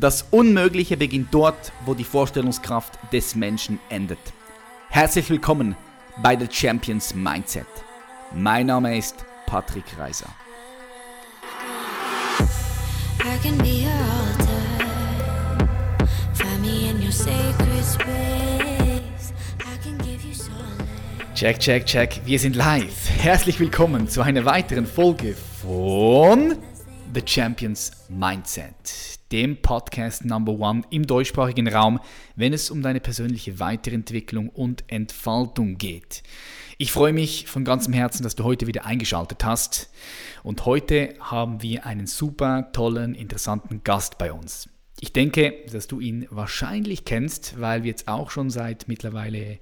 Das Unmögliche beginnt dort, wo die Vorstellungskraft des Menschen endet. Herzlich willkommen bei The Champions Mindset. Mein Name ist Patrick Reiser. Check, check, check. Wir sind live. Herzlich willkommen zu einer weiteren Folge von The Champions Mindset, dem Podcast Number One im deutschsprachigen Raum, wenn es um deine persönliche Weiterentwicklung und Entfaltung geht. Ich freue mich von ganzem Herzen, dass du heute wieder eingeschaltet hast. Und heute haben wir einen super tollen, interessanten Gast bei uns. Ich denke, dass du ihn wahrscheinlich kennst, weil wir jetzt auch schon seit mittlerweile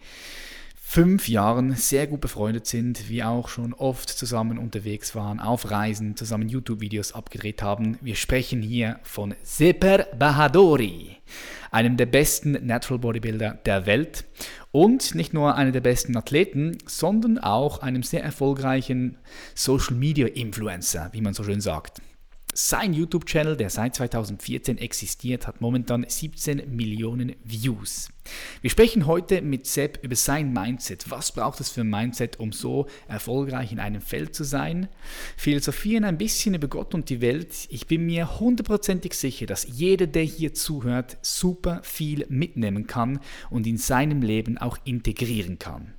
5 Jahren sehr gut befreundet sind, wir auch schon oft zusammen unterwegs waren, auf Reisen, zusammen YouTube-Videos abgedreht haben. Wir sprechen hier von Sepehr Bahadori, einem der besten Natural Bodybuilder der Welt und nicht nur einem der besten Athleten, sondern auch einem sehr erfolgreichen Social-Media-Influencer, wie man so schön sagt. Sein YouTube-Channel, der seit 2014 existiert, hat momentan 17 Millionen Views. Wir sprechen heute mit Sepp über sein Mindset. Was braucht es für ein Mindset, um so erfolgreich in einem Feld zu sein? Philosophieren ein bisschen über Gott und die Welt. Ich bin mir 100% sicher, dass jeder, der hier zuhört, super viel mitnehmen kann und in seinem Leben auch integrieren kann.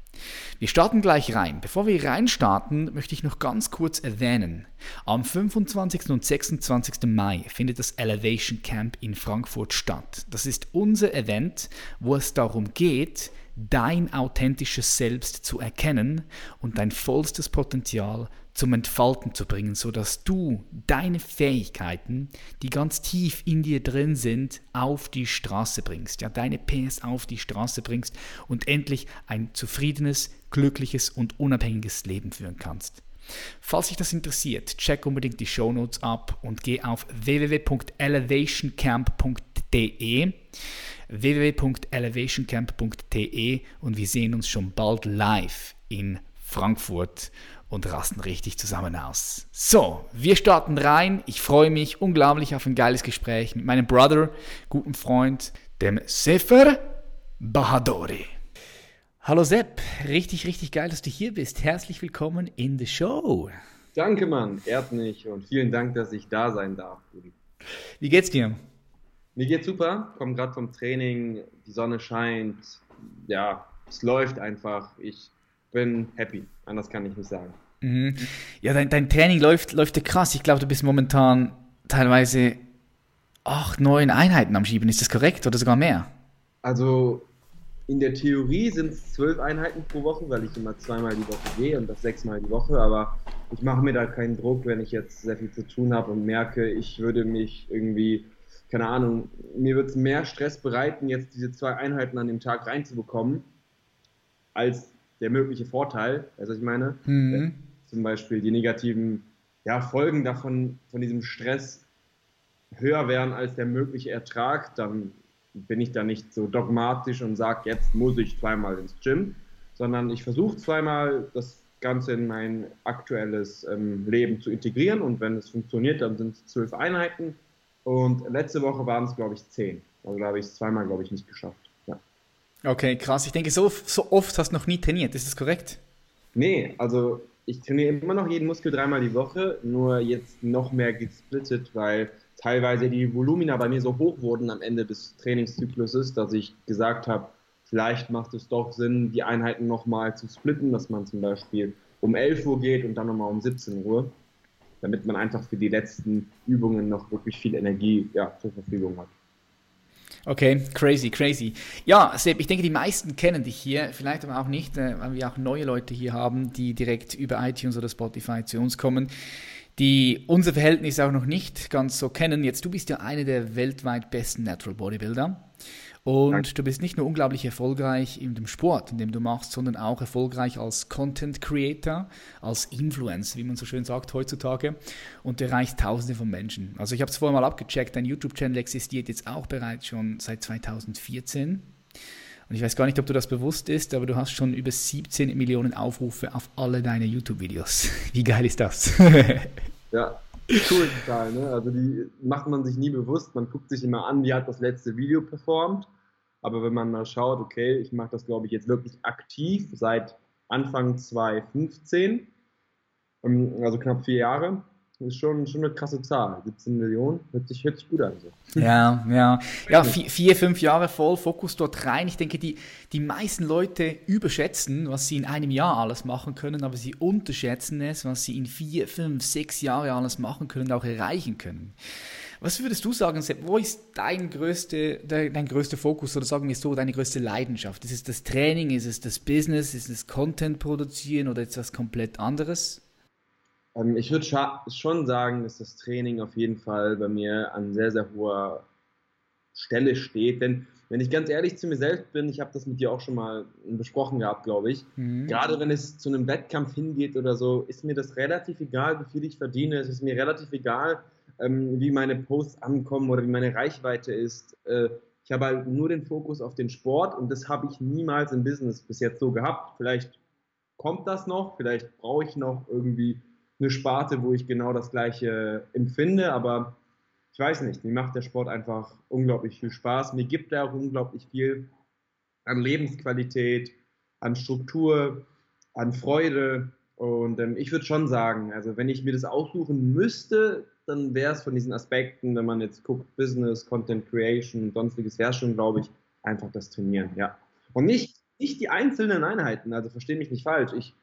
Wir starten gleich rein. Bevor wir reinstarten, möchte ich noch ganz kurz erwähnen: Am 25. und 26. Mai findet das Elevation Camp in Frankfurt statt. Das ist unser Event, wo es darum geht, dein authentisches Selbst zu erkennen und dein vollstes Potenzial zum Entfalten zu bringen, sodass du deine Fähigkeiten, die ganz tief in dir drin sind, auf die Straße bringst, ja, deine PS auf die Straße bringst und endlich ein zufriedenes, glückliches und unabhängiges Leben führen kannst. Falls dich das interessiert, check unbedingt die Shownotes ab und geh auf www.elevationcamp.de und wir sehen uns schon bald live in Frankfurt und rasten richtig zusammen aus. So, wir starten rein. Ich freue mich unglaublich auf ein geiles Gespräch mit meinem Brother, guten Freund, dem Sepehr Bahadori. Hallo Sepp, richtig geil, dass du hier bist. Herzlich willkommen in the show. Danke Mann, ehrt mich und vielen Dank, dass ich da sein darf. Wie geht's dir? Mir geht's super, komme gerade vom Training, die Sonne scheint, ja, es läuft einfach, ich bin happy, anders kann ich nicht sagen. Mhm. Ja, dein Training läuft ja krass, ich glaube, du bist momentan teilweise 8-9 Einheiten am Schieben, ist das korrekt oder sogar mehr? Also in der Theorie sind es 12 Einheiten pro Woche, weil ich immer 2-mal die Woche gehe und das 6-mal die Woche, aber ich mache mir da keinen Druck, wenn ich jetzt sehr viel zu tun habe und merke, ich würde mich irgendwie, keine Ahnung, mir wird es mehr Stress bereiten, jetzt diese 2 Einheiten an dem Tag reinzubekommen, als der mögliche Vorteil, weißt du, was ich meine? Mhm. Zum Beispiel die negativen Folgen davon, von diesem Stress höher wären als der mögliche Ertrag, dann bin ich da nicht so dogmatisch und sage, jetzt muss ich 2-mal ins Gym, sondern ich versuche 2-mal das Ganze in mein aktuelles Leben zu integrieren und wenn es funktioniert, dann sind es 12 Einheiten und letzte Woche waren es, glaube ich, 10. Also da habe ich es 2-mal, glaube ich, nicht geschafft. Ja. Okay, krass. Ich denke, so oft hast du noch nie trainiert. Ist das korrekt? Nee, also ich trainiere immer noch jeden Muskel 3-mal die Woche, nur jetzt noch mehr gesplittet, weil teilweise die Volumina bei mir so hoch wurden am Ende des Trainingszykluses, dass ich gesagt habe, vielleicht macht es doch Sinn, die Einheiten nochmal zu splitten, dass man zum Beispiel um 11 Uhr geht und dann nochmal um 17 Uhr, damit man einfach für die letzten Übungen noch wirklich viel Energie zur Verfügung hat. Okay, crazy. Ja, Sepp, ich denke, die meisten kennen dich hier, vielleicht aber auch nicht, weil wir auch neue Leute hier haben, die direkt über iTunes oder Spotify zu uns kommen, die unser Verhältnis auch noch nicht ganz so kennen. Jetzt, du bist ja einer der weltweit besten Natural Bodybuilder und du bist nicht nur unglaublich erfolgreich in dem Sport, in dem du machst, sondern auch erfolgreich als Content Creator, als Influencer, wie man so schön sagt heutzutage, und du erreichst Tausende von Menschen. Also ich habe es vorher mal abgecheckt, dein YouTube-Channel existiert jetzt auch bereits schon seit 2014. Und ich weiß gar nicht, ob du das bewusst ist, aber du hast schon über 17 Millionen Aufrufe auf alle deine YouTube-Videos. Wie geil ist das? Ja, Schuldenzahl, ne? Also die macht man sich nie bewusst, man guckt sich immer an, wie hat das letzte Video performt, aber wenn man mal schaut, okay, ich mache das glaube ich jetzt wirklich aktiv seit Anfang 2015, also knapp 4 Jahre, das ist schon eine krasse Zahl, 17 Millionen, hört sich gut an. So. Ja, 4-5 Jahre voll Fokus dort rein. Ich denke, die meisten Leute überschätzen, was sie in einem Jahr alles machen können, aber sie unterschätzen es, was sie in 4, 5, 6 Jahren alles machen können, auch erreichen können. Was würdest du sagen, Sepp, wo ist dein größter Fokus oder sagen wir so, deine größte Leidenschaft? Ist es das Training, ist es das Business, ist es Content produzieren oder etwas komplett anderes? Ich würde schon sagen, dass das Training auf jeden Fall bei mir an sehr, sehr hoher Stelle steht. Denn wenn ich ganz ehrlich zu mir selbst bin, ich habe das mit dir auch schon mal besprochen gehabt, glaube ich, gerade wenn es zu einem Wettkampf hingeht oder so, ist mir das relativ egal, wie viel ich verdiene. Es ist mir relativ egal, wie meine Posts ankommen oder wie meine Reichweite ist. Ich habe halt nur den Fokus auf den Sport und das habe ich niemals im Business bis jetzt so gehabt. Vielleicht kommt das noch, vielleicht brauche ich noch irgendwie eine Sparte, wo ich genau das Gleiche empfinde, aber ich weiß nicht, mir macht der Sport einfach unglaublich viel Spaß, mir gibt er auch unglaublich viel an Lebensqualität, an Struktur, an Freude und ich würde schon sagen, also wenn ich mir das aussuchen müsste, dann wäre es von diesen Aspekten, wenn man jetzt guckt, Business, Content Creation und sonstiges, wäre schon, glaube ich, einfach das Trainieren, ja. Und nicht die einzelnen Einheiten, also verstehe mich nicht falsch, ich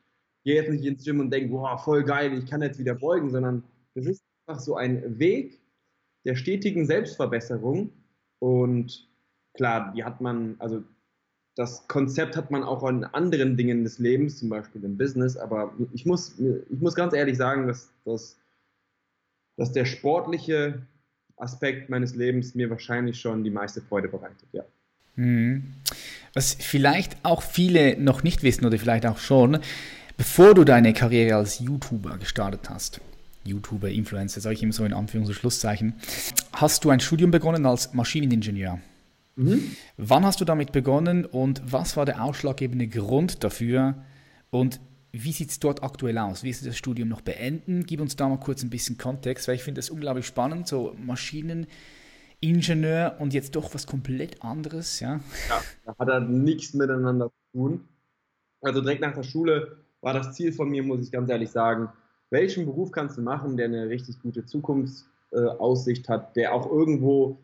gehe jetzt nicht ins Gym und denke, wow, voll geil, ich kann jetzt wieder beugen, sondern das ist einfach so ein Weg der stetigen Selbstverbesserung und klar, die hat man, also das Konzept hat man auch an anderen Dingen des Lebens, zum Beispiel im Business, aber ich muss ganz ehrlich sagen, dass der sportliche Aspekt meines Lebens mir wahrscheinlich schon die meiste Freude bereitet, ja. Was vielleicht auch viele noch nicht wissen oder vielleicht auch schon, bevor du deine Karriere als YouTuber gestartet hast, YouTuber, Influencer, sage ich immer so in Anführungs- und Schlusszeichen, hast du ein Studium begonnen als Maschineningenieur. Wann hast du damit begonnen und was war der ausschlaggebende Grund dafür und wie sieht es dort aktuell aus? Wirst du das Studium noch beenden? Gib uns da mal kurz ein bisschen Kontext, weil ich finde das unglaublich spannend, so Maschineningenieur und jetzt doch was komplett anderes. Ja, da hat er nichts miteinander zu tun. Also direkt nach der Schule war das Ziel von mir, muss ich ganz ehrlich sagen, welchen Beruf kannst du machen, der eine richtig gute Zukunftsaussicht hat, der auch irgendwo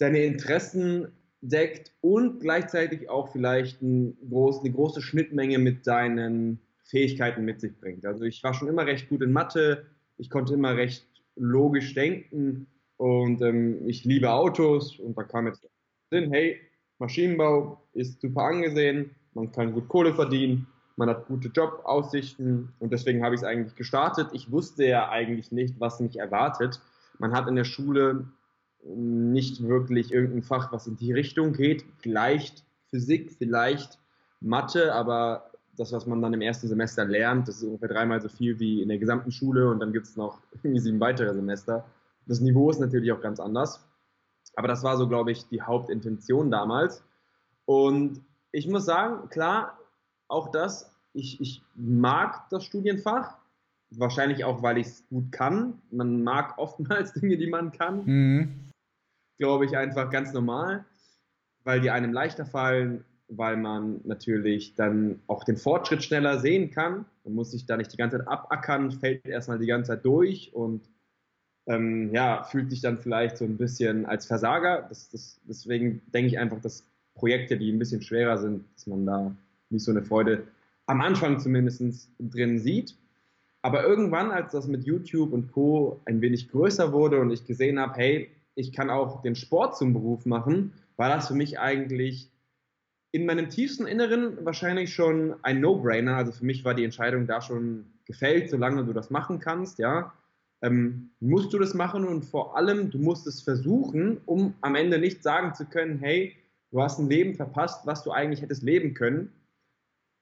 deine Interessen deckt und gleichzeitig auch vielleicht eine große Schnittmenge mit deinen Fähigkeiten mit sich bringt. Also ich war schon immer recht gut in Mathe, ich konnte immer recht logisch denken und ich liebe Autos und da kam jetzt der Sinn, hey, Maschinenbau ist super angesehen, man kann gut Kohle verdienen, man hat gute Jobaussichten und deswegen habe ich es eigentlich gestartet. Ich wusste ja eigentlich nicht, was mich erwartet. Man hat in der Schule nicht wirklich irgendein Fach, was in die Richtung geht. Vielleicht Physik, vielleicht Mathe, aber das, was man dann im ersten Semester lernt, das ist ungefähr 3-mal so viel wie in der gesamten Schule und dann gibt es noch 7 weitere Semester. Das Niveau ist natürlich auch ganz anders. Aber das war so, glaube ich, die Hauptintention damals. Und ich muss sagen, klar, auch das, ich mag das Studienfach, wahrscheinlich auch, weil ich es gut kann. Man mag oftmals Dinge, die man kann, glaube ich, einfach ganz normal, weil die einem leichter fallen, weil man natürlich dann auch den Fortschritt schneller sehen kann. Man muss sich da nicht die ganze Zeit abackern, fällt erstmal die ganze Zeit durch und fühlt sich dann vielleicht so ein bisschen als Versager. Deswegen denke ich einfach, dass Projekte, die ein bisschen schwerer sind, dass man da nicht so eine Freude am Anfang zumindest drin sieht. Aber irgendwann, als das mit YouTube und Co. ein wenig größer wurde und ich gesehen habe, hey, ich kann auch den Sport zum Beruf machen, war das für mich eigentlich in meinem tiefsten Inneren wahrscheinlich schon ein No-Brainer. Also für mich war die Entscheidung da schon gefällt, solange du das machen kannst, ja. Musst du das machen und vor allem, du musst es versuchen, um am Ende nicht sagen zu können, hey, du hast ein Leben verpasst, was du eigentlich hättest leben können.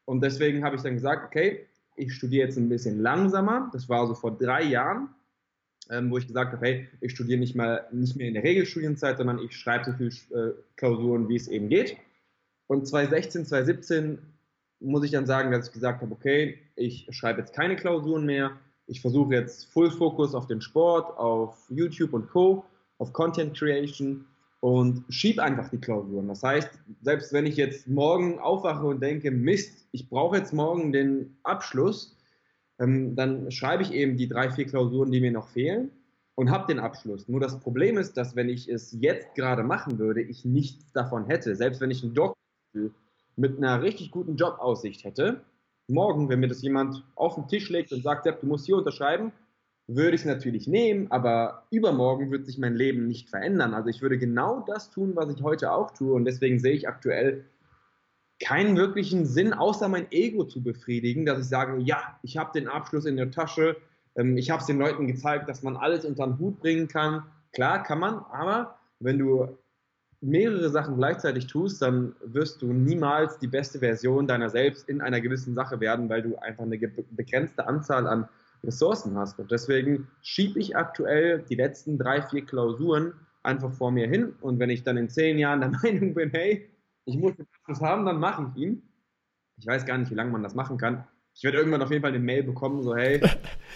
Und deswegen habe ich dann gesagt, okay, ich studiere jetzt ein bisschen langsamer. Das war so vor 3 Jahren, wo ich gesagt habe, hey, ich studiere nicht mehr in der Regelstudienzeit, sondern ich schreibe so viele Klausuren, wie es eben geht. Und 2016, 2017 muss ich dann sagen, dass ich gesagt habe, okay, ich schreibe jetzt keine Klausuren mehr. ich versuche jetzt Full Focus auf den Sport, auf YouTube und Co., auf Content Creation und schiebe einfach die Klausuren. Das heißt, selbst wenn ich jetzt morgen aufwache und denke, Mist, ich brauche jetzt morgen den Abschluss, dann schreibe ich eben die 3, 4 Klausuren, die mir noch fehlen und habe den Abschluss. Nur das Problem ist, dass wenn ich es jetzt gerade machen würde, ich nichts davon hätte. Selbst wenn ich einen Doktor mit einer richtig guten Jobaussicht hätte, morgen, wenn mir das jemand auf den Tisch legt und sagt, Sepp, du musst hier unterschreiben, würde ich es natürlich nehmen, aber übermorgen wird sich mein Leben nicht verändern. Also ich würde genau das tun, was ich heute auch tue, und deswegen sehe ich aktuell keinen wirklichen Sinn, außer mein Ego zu befriedigen, dass ich sage, ja, ich habe den Abschluss in der Tasche, ich habe es den Leuten gezeigt, dass man alles unter den Hut bringen kann. Klar, kann man, aber wenn du mehrere Sachen gleichzeitig tust, dann wirst du niemals die beste Version deiner selbst in einer gewissen Sache werden, weil du einfach eine begrenzte Anzahl an Ressourcen hast. Und deswegen schiebe ich aktuell die letzten 3, 4 Klausuren einfach vor mir hin, und wenn ich dann in 10 Jahren der Meinung bin, hey, ich muss den Abschluss haben, dann mache ich ihn. Ich weiß gar nicht, wie lange man das machen kann. Ich werde irgendwann auf jeden Fall eine Mail bekommen, so hey,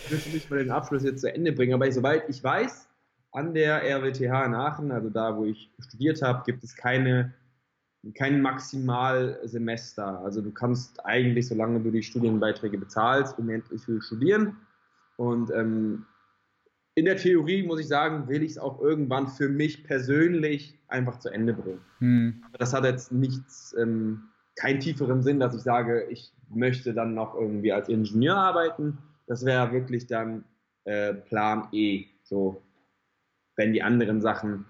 willst du nicht mal den Abschluss jetzt zu Ende bringen? Aber soweit ich weiß, an der RWTH in Aachen, also da, wo ich studiert habe, gibt es kein Maximalsemester. Also du kannst eigentlich, solange du die Studienbeiträge bezahlst, unendlich viel studieren. Und in der Theorie, muss ich sagen, will ich es auch irgendwann für mich persönlich einfach zu Ende bringen. Aber das hat jetzt nichts, keinen tieferen Sinn, dass ich sage, ich möchte dann noch irgendwie als Ingenieur arbeiten. Das wäre wirklich dann Plan E, so, wenn die anderen Sachen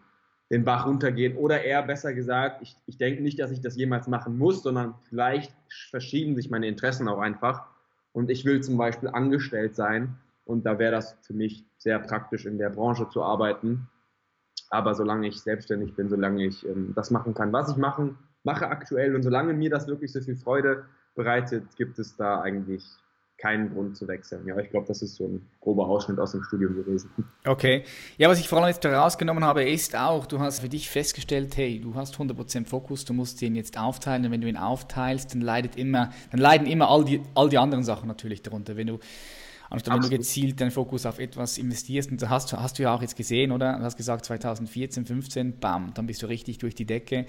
den Bach runtergehen. Oder eher besser gesagt, ich denke nicht, dass ich das jemals machen muss, sondern vielleicht verschieben sich meine Interessen auch einfach. Und ich will zum Beispiel angestellt sein. Und da wäre das für mich sehr praktisch, in der Branche zu arbeiten. Aber solange ich selbstständig bin, solange ich das machen kann, was ich mache aktuell, und solange mir das wirklich so viel Freude bereitet, gibt es da eigentlich keinen Grund zu wechseln. Ja, ich glaube, das ist so ein grober Ausschnitt aus dem Studium gewesen. Okay. Ja, was ich vor allem jetzt herausgenommen habe, ist auch, du hast für dich festgestellt, hey, du hast 100% Fokus, du musst den jetzt aufteilen, und wenn du ihn aufteilst, dann leiden immer all die anderen Sachen natürlich darunter. Wenn du gezielt deinen Fokus auf etwas investierst, und das hast du ja auch jetzt gesehen, oder? Du hast gesagt, 2014, 15, bam, dann bist du richtig durch die Decke.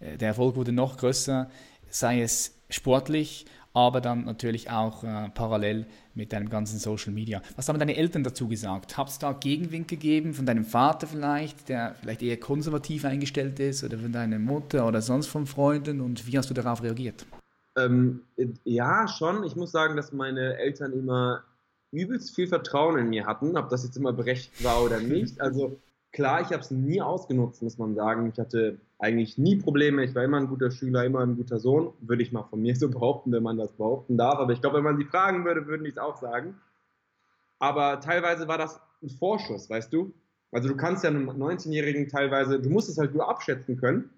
Der Erfolg wurde noch größer, sei es sportlich, aber dann natürlich auch parallel mit deinem ganzen Social Media. Was haben deine Eltern dazu gesagt? Hat es da Gegenwind gegeben von deinem Vater vielleicht, der vielleicht eher konservativ eingestellt ist, oder von deiner Mutter oder sonst von Freunden, und wie hast du darauf reagiert? Ja, schon. Ich muss sagen, dass meine Eltern immer übelst viel Vertrauen in mir hatten, ob das jetzt immer berechtigt war oder nicht. Also klar, ich habe es nie ausgenutzt, muss man sagen. Ich hatte eigentlich nie Probleme. Ich war immer ein guter Schüler, immer ein guter Sohn. Würde ich mal von mir so behaupten, wenn man das behaupten darf. Aber ich glaube, wenn man sie fragen würde, würden die es auch sagen. Aber teilweise war das ein Vorschuss, weißt du? Also du kannst ja einem 19-Jährigen teilweise, du musst es halt gut abschätzen können.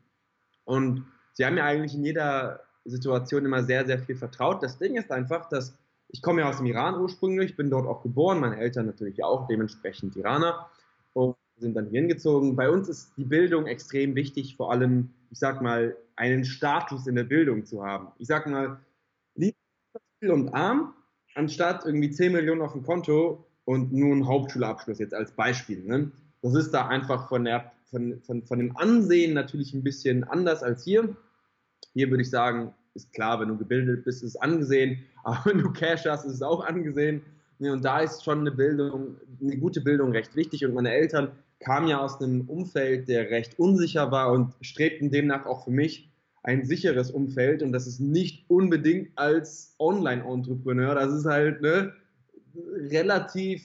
Und sie haben ja eigentlich in jeder Situation immer sehr, sehr viel vertraut. Das Ding ist einfach, dass ich komme ja aus dem Iran ursprünglich, bin dort auch geboren, meine Eltern natürlich ja auch, dementsprechend Iraner, und sind dann hier hingezogen. Bei uns ist die Bildung extrem wichtig, vor allem, ich sag mal, einen Status in der Bildung zu haben. Ich sag mal, lieber viel und arm, anstatt irgendwie 10 Millionen auf dem Konto und nur einen Hauptschulabschluss jetzt als Beispiel. Ne? Das ist da einfach von dem Ansehen natürlich ein bisschen anders als hier. Hier würde ich sagen, ist klar, wenn du gebildet bist, ist es angesehen, aber wenn du Cash hast, ist es auch angesehen. Und da ist schon eine gute Bildung recht wichtig. Und meine Eltern kamen ja aus einem Umfeld, der recht unsicher war, und strebten demnach auch für mich ein sicheres Umfeld. Und das ist nicht unbedingt als Online-Entrepreneur, das ist halt relativ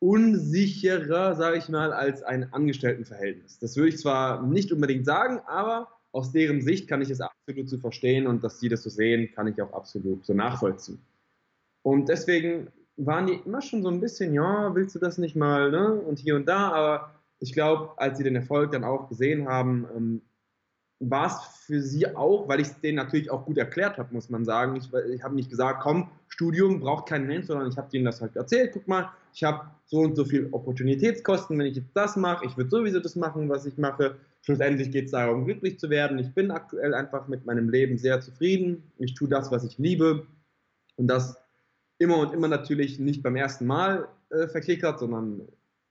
unsicherer, sage ich mal, als ein Angestelltenverhältnis. Das würde ich zwar nicht unbedingt sagen, aber aus deren Sicht kann ich es absolut zu verstehen, und dass die das so sehen, kann ich auch absolut so nachvollziehen. Und deswegen waren die immer schon so ein bisschen, ja, willst du das nicht mal, ne, und hier und da, aber ich glaube, als sie den Erfolg dann auch gesehen haben, war es für sie auch, weil ich es denen natürlich auch gut erklärt habe, muss man sagen, ich habe nicht gesagt, komm, Studium braucht kein Mensch, sondern ich habe denen das halt erzählt, guck mal, ich habe so und so viel Opportunitätskosten, wenn ich jetzt das mache, ich würde sowieso das machen, was ich mache. Schlussendlich geht es darum, glücklich zu werden. Ich bin aktuell einfach mit meinem Leben sehr zufrieden. Ich tue das, was ich liebe. Und das immer und immer natürlich nicht beim ersten Mal verklickert, sondern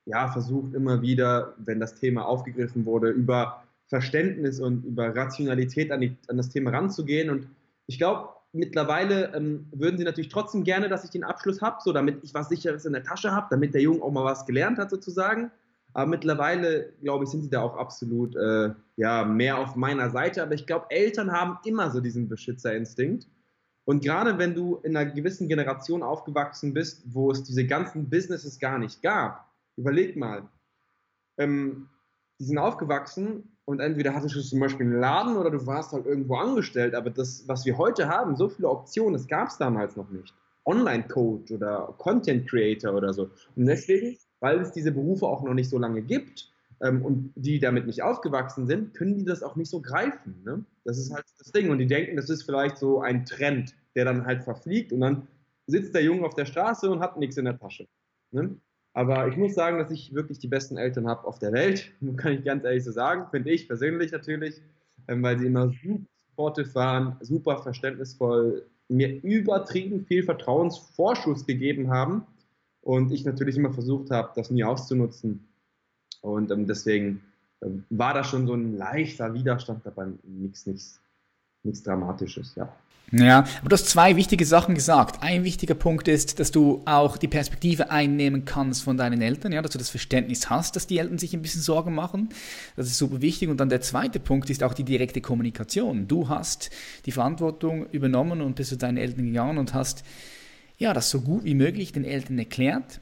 ja, versucht immer wieder, wenn das Thema aufgegriffen wurde, über Verständnis und über Rationalität an das Thema ranzugehen. Und ich glaube, mittlerweile würden sie natürlich trotzdem gerne, dass ich den Abschluss habe, so damit ich was Sicheres in der Tasche habe, damit der Junge auch mal was gelernt hat sozusagen. Aber mittlerweile, glaube ich, sind sie da auch absolut ja, mehr auf meiner Seite. Aber ich glaube, Eltern haben immer so diesen Beschützerinstinkt. Und gerade wenn du in einer gewissen Generation aufgewachsen bist, wo es diese ganzen Businesses gar nicht gab, überleg mal, die sind aufgewachsen und entweder hattest du zum Beispiel einen Laden oder du warst halt irgendwo angestellt, aber das, was wir heute haben, so viele Optionen, das gab es damals noch nicht. Online-Coach oder Content-Creator oder so. Und deswegen, weil es diese Berufe auch noch nicht so lange gibt und die damit nicht aufgewachsen sind, können die das auch nicht so greifen. Ne? Das ist halt das Ding. Und die denken, das ist vielleicht so ein Trend, der dann halt verfliegt und dann sitzt der Junge auf der Straße und hat nichts in der Tasche. Ne? Aber ich muss sagen, dass ich wirklich die besten Eltern habe auf der Welt, kann ich ganz ehrlich so sagen, finde ich persönlich natürlich, weil sie immer super supportive waren, super verständnisvoll, mir übertrieben viel Vertrauensvorschuss gegeben haben und ich natürlich immer versucht habe, das nie auszunutzen. Und deswegen war da schon so ein leichter Widerstand dabei, nichts Dramatisches, ja. Ja, aber du hast zwei wichtige Sachen gesagt. Ein wichtiger Punkt ist, dass du auch die Perspektive einnehmen kannst von deinen Eltern, ja, dass du das Verständnis hast, dass die Eltern sich ein bisschen Sorgen machen. Das ist super wichtig. Und dann der zweite Punkt ist auch die direkte Kommunikation. Du hast die Verantwortung übernommen und bist zu deinen Eltern gegangen und hast ja das so gut wie möglich den Eltern erklärt,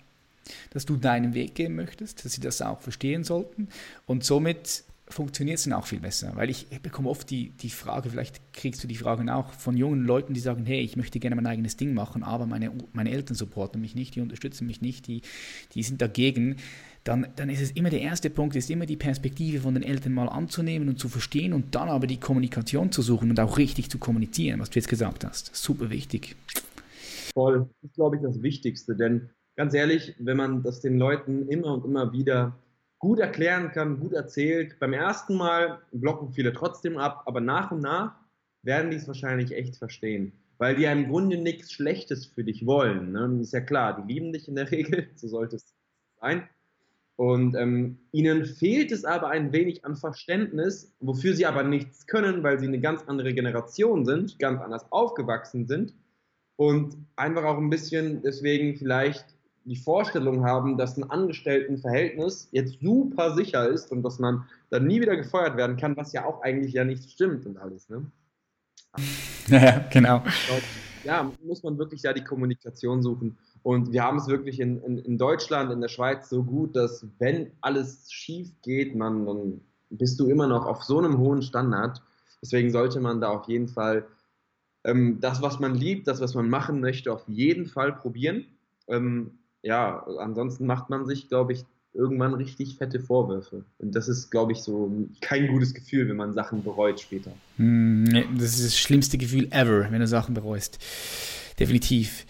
dass du deinen Weg gehen möchtest, dass sie das auch verstehen sollten und somit funktioniert es dann auch viel besser, weil ich bekomme oft die Frage, vielleicht kriegst du die Fragen auch von jungen Leuten, die sagen, hey, ich möchte gerne mein eigenes Ding machen, aber meine Eltern supporten mich nicht, die unterstützen mich nicht, die sind dagegen, dann ist es immer der erste Punkt, ist immer die Perspektive von den Eltern mal anzunehmen und zu verstehen und dann aber die Kommunikation zu suchen und auch richtig zu kommunizieren, was du jetzt gesagt hast. Super wichtig. Voll, das ist, glaube ich, das Wichtigste, denn ganz ehrlich, wenn man das den Leuten immer und immer wieder gut erklären kann, gut erzählt. Beim ersten Mal blocken viele trotzdem ab, aber nach und nach werden die es wahrscheinlich echt verstehen, weil die ja im Grunde nichts Schlechtes für dich wollen. Ne? Ist ja klar, die lieben dich in der Regel, so sollte es sein. Und ihnen fehlt es aber ein wenig an Verständnis, wofür sie aber nichts können, weil sie eine ganz andere Generation sind, ganz anders aufgewachsen sind und einfach auch ein bisschen deswegen vielleicht die Vorstellung haben, dass ein Angestelltenverhältnis jetzt super sicher ist und dass man dann nie wieder gefeuert werden kann, was ja auch eigentlich ja nicht stimmt und alles. Ne? Ja, genau. Ja, muss man wirklich ja die Kommunikation suchen. Und wir haben es wirklich in Deutschland, in der Schweiz so gut, dass wenn alles schief geht, dann bist du immer noch auf so einem hohen Standard. Deswegen sollte man da auf jeden Fall das, was man liebt, das, was man machen möchte, auf jeden Fall probieren. Ja, ansonsten macht man sich, glaube ich, irgendwann richtig fette Vorwürfe. Und das ist, glaube ich, so kein gutes Gefühl, wenn man Sachen bereut später. Das ist das schlimmste Gefühl ever, wenn du Sachen bereust. Definitiv.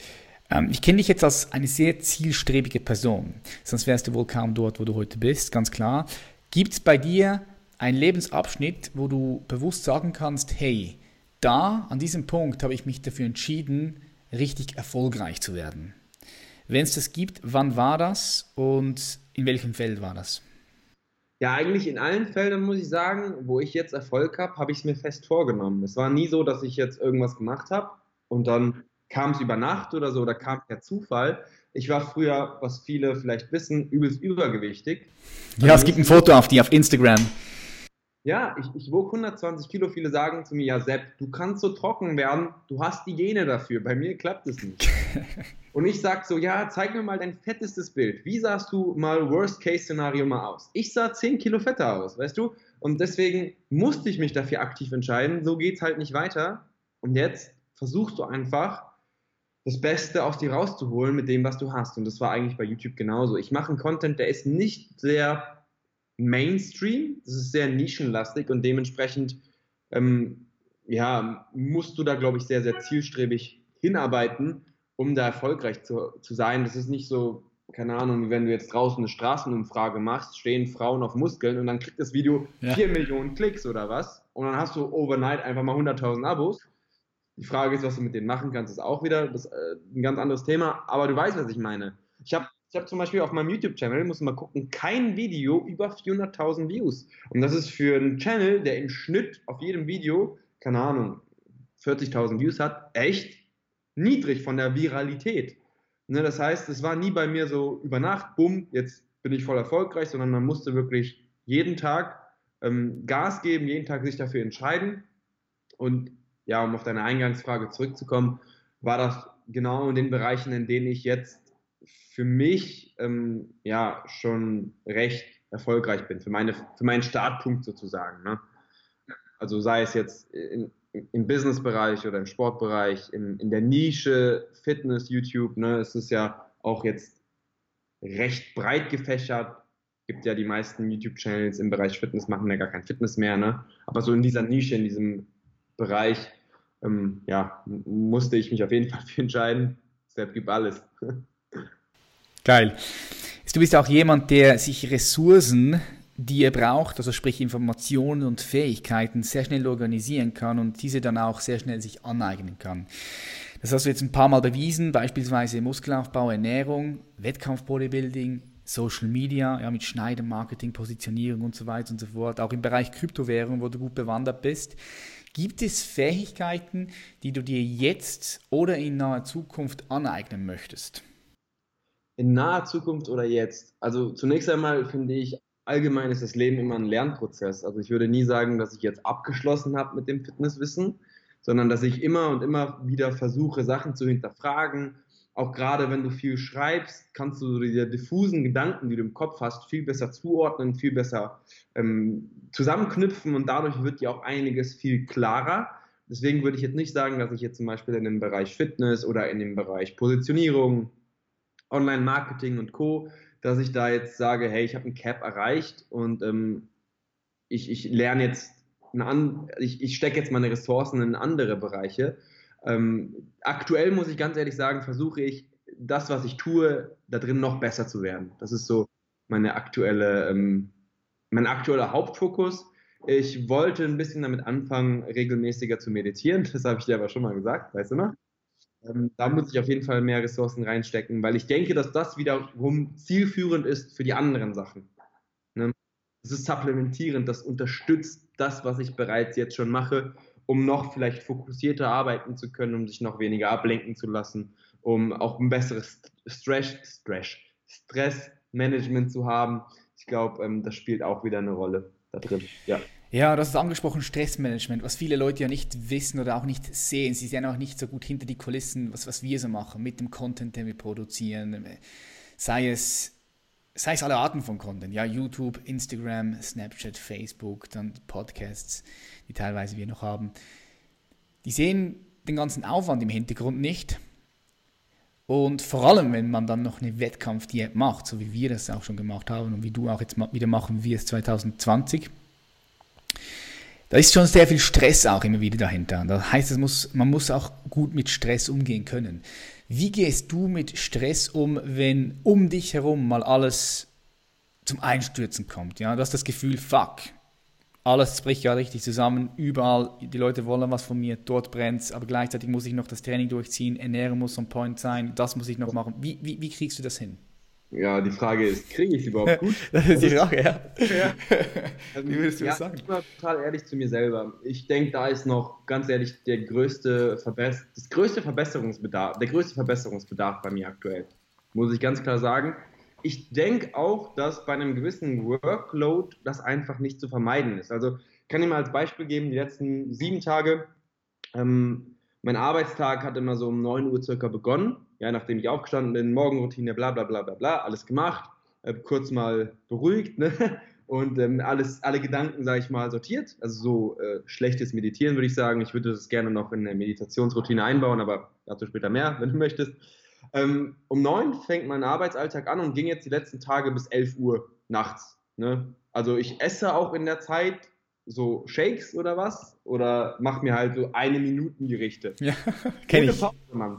Ich kenne dich jetzt als eine sehr zielstrebige Person. Sonst wärst du wohl kaum dort, wo du heute bist, ganz klar. Gibt es bei dir einen Lebensabschnitt, wo du bewusst sagen kannst, hey, an diesem Punkt habe ich mich dafür entschieden, richtig erfolgreich zu werden? Wenn es das gibt, wann war das und in welchem Feld war das? Ja, eigentlich in allen Feldern, muss ich sagen, wo ich jetzt Erfolg habe, habe ich es mir fest vorgenommen. Es war nie so, dass ich jetzt irgendwas gemacht habe und dann kam es über Nacht oder so, oder kam der Zufall. Ich war früher, was viele vielleicht wissen, übelst übergewichtig. Ja, es gibt ein Foto auf Instagram. Ja, ich wog 120 Kilo. Viele sagen zu mir, ja Sepp, du kannst so trocken werden, du hast die Gene dafür. Bei mir klappt es nicht. Und ich sag so, ja, zeig mir mal dein fettestes Bild. Wie sahst du mal Worst-Case-Szenario mal aus? Ich sah 10 Kilo fetter aus, weißt du? Und deswegen musste ich mich dafür aktiv entscheiden. So geht's halt nicht weiter. Und jetzt versuchst du einfach, das Beste aus dir rauszuholen mit dem, was du hast. Und das war eigentlich bei YouTube genauso. Ich mache einen Content, der ist nicht sehr Mainstream, das ist sehr nischenlastig und dementsprechend ja, musst du da, glaube ich, sehr, sehr zielstrebig hinarbeiten, um da erfolgreich zu sein. Das ist nicht so, keine Ahnung, wie wenn du jetzt draußen eine Straßenumfrage machst, stehen Frauen auf Muskeln und dann kriegt das Video 4 Millionen Klicks oder was und dann hast du overnight einfach mal 100.000 Abos. Die Frage ist, was du mit denen machen kannst, ist auch wieder ein ganz anderes Thema, aber du weißt, was ich meine. Ich hab zum Beispiel auf meinem YouTube-Channel, musst du mal gucken, kein Video über 400.000 Views. Und das ist für einen Channel, der im Schnitt auf jedem Video, keine Ahnung, 40.000 Views hat, echt niedrig von der Viralität. Ne, das heißt, es war nie bei mir so über Nacht, bumm, jetzt bin ich voll erfolgreich, sondern man musste wirklich jeden Tag Gas geben, jeden Tag sich dafür entscheiden. Und ja, um auf deine Eingangsfrage zurückzukommen, war das genau in den Bereichen, in denen ich jetzt für mich ja schon recht erfolgreich bin, für meinen Startpunkt sozusagen. Ne? Also sei es jetzt im Business-Bereich oder im Sportbereich, in der Nische Fitness, YouTube, ne? Es ist ja auch jetzt recht breit gefächert. Gibt ja die meisten YouTube-Channels im Bereich Fitness, machen ja gar kein Fitness mehr, ne? Aber so in dieser Nische, in diesem Bereich, ja, musste ich mich auf jeden Fall für entscheiden. Deshalb gibt alles. Geil. Du bist auch jemand, der sich Ressourcen, die er braucht, also sprich Informationen und Fähigkeiten, sehr schnell organisieren kann und diese dann auch sehr schnell sich aneignen kann. Das hast du jetzt ein paar Mal bewiesen, beispielsweise Muskelaufbau, Ernährung, Wettkampf-Bodybuilding, Social Media, ja, mit Schneiden, Marketing, Positionierung und so weiter und so fort. Auch im Bereich Kryptowährung, wo du gut bewandert bist. Gibt es Fähigkeiten, die du dir jetzt oder in naher Zukunft aneignen möchtest? In naher Zukunft oder jetzt? Also zunächst einmal finde ich, allgemein ist das Leben immer ein Lernprozess. Also ich würde nie sagen, dass ich jetzt abgeschlossen habe mit dem Fitnesswissen, sondern dass ich immer und immer wieder versuche, Sachen zu hinterfragen. Auch gerade wenn du viel schreibst, kannst du diese diffusen Gedanken, die du im Kopf hast, viel besser zuordnen, viel besser zusammenknüpfen und dadurch wird dir auch einiges viel klarer. Deswegen würde ich jetzt nicht sagen, dass ich jetzt zum Beispiel in dem Bereich Fitness oder in dem Bereich Positionierung, Online-Marketing und Co., dass ich da jetzt sage, hey, ich habe ein Cap erreicht und ich lerne jetzt, ich stecke jetzt meine Ressourcen in andere Bereiche. Aktuell muss ich ganz ehrlich sagen, versuche ich, das, was ich tue, da drin noch besser zu werden. Das ist so mein aktueller Hauptfokus. Ich wollte ein bisschen damit anfangen, regelmäßiger zu meditieren. Das habe ich dir aber schon mal gesagt, weißt du noch? Da muss ich auf jeden Fall mehr Ressourcen reinstecken, weil ich denke, dass das wiederum zielführend ist für die anderen Sachen. Ne? Das ist supplementierend, das unterstützt das, was ich bereits jetzt schon mache, um noch vielleicht fokussierter arbeiten zu können, um sich noch weniger ablenken zu lassen, um auch ein besseres Stressmanagement zu haben. Ich glaube, das spielt auch wieder eine Rolle da drin. Ja, du hast es angesprochen, Stressmanagement, was viele Leute ja nicht wissen oder auch nicht sehen. Sie sehen auch nicht so gut hinter die Kulissen, was wir so machen mit dem Content, den wir produzieren, sei es alle Arten von Content, ja, YouTube, Instagram, Snapchat, Facebook, dann Podcasts, die teilweise wir noch haben. Die sehen den ganzen Aufwand im Hintergrund nicht. Und vor allem, wenn man dann noch eine Wettkampfdiät macht, so wie wir das auch schon gemacht haben und wie du auch jetzt wieder machen wirst 2020, da ist schon sehr viel Stress auch immer wieder dahinter. Das heißt, man muss auch gut mit Stress umgehen können. Wie gehst du mit Stress um, wenn um dich herum mal alles zum Einstürzen kommt? Ja, du hast das Gefühl, fuck, alles bricht ja richtig zusammen, überall, die Leute wollen was von mir, dort brennt's, aber gleichzeitig muss ich noch das Training durchziehen, Ernährung muss on point sein, das muss ich noch machen. Wie kriegst du das hin? Ja, die Frage ist, kriege ich es überhaupt gut? Das ist die Frage, ja. Also, wie würdest du das sagen? Ich bin total ehrlich zu mir selber. Ich denke, da ist noch, ganz ehrlich, der größte Verbesserungsbedarf bei mir aktuell. Muss ich ganz klar sagen. Ich denke auch, dass bei einem gewissen Workload das einfach nicht zu vermeiden ist. Also, ich kann dir mal als Beispiel geben, die letzten 7 Tage, mein Arbeitstag hat immer so um 9 Uhr circa begonnen. Ja, nachdem ich aufgestanden bin, Morgenroutine, bla bla bla bla bla, alles gemacht, kurz mal beruhigt, ne? Und alle Gedanken, sage ich mal, sortiert. Also so schlechtes Meditieren würde ich sagen. Ich würde das gerne noch in eine Meditationsroutine einbauen, aber dazu später mehr, wenn du möchtest. Um 9 fängt mein Arbeitsalltag an und ging jetzt die letzten Tage bis 11 Uhr nachts. Ne? Also ich esse auch in der Zeit so Shakes oder was oder mache mir halt so 1-Minuten-Gerichte. Ja, kenne ich. Pause, Mann.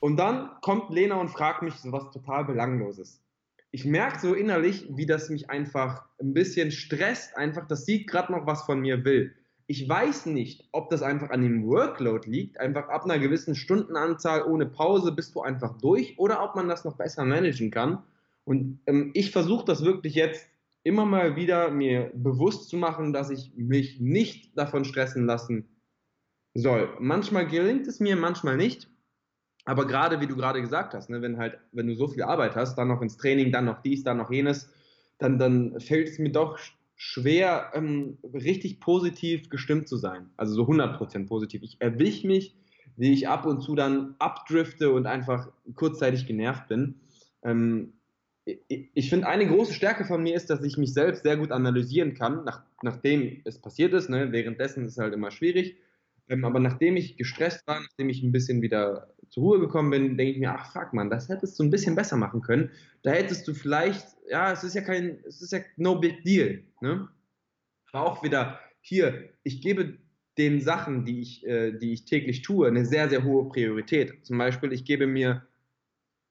Und dann kommt Lena und fragt mich so was total Belangloses. Ich merke so innerlich, wie das mich einfach ein bisschen stresst, einfach, dass sie gerade noch was von mir will. Ich weiß nicht, ob das einfach an dem Workload liegt, einfach ab einer gewissen Stundenanzahl ohne Pause bist du einfach durch, oder ob man das noch besser managen kann. Und ich versuche das wirklich jetzt immer mal wieder mir bewusst zu machen, dass ich mich nicht davon stressen lassen soll. Manchmal gelingt es mir, manchmal nicht. Aber gerade, wie du gerade gesagt hast, ne, wenn du so viel Arbeit hast, dann noch ins Training, dann noch dies, dann noch jenes, dann fällt es mir doch schwer, richtig positiv gestimmt zu sein. Also so 100% positiv. Ich erwische mich, wie ich ab und zu dann abdrifte und einfach kurzzeitig genervt bin. Ich finde, eine große Stärke von mir ist, dass ich mich selbst sehr gut analysieren kann, nachdem es passiert ist. Ne? Währenddessen ist es halt immer schwierig. Aber nachdem ich gestresst war, nachdem ich ein bisschen wieder zur Ruhe gekommen bin, denke ich mir, ach fuck man, das hättest du ein bisschen besser machen können. Da hättest du vielleicht, ja, es ist ja no big deal. Ne? Aber auch wieder hier, ich gebe den Sachen, die ich täglich tue, eine sehr, sehr hohe Priorität. Zum Beispiel, ich gebe mir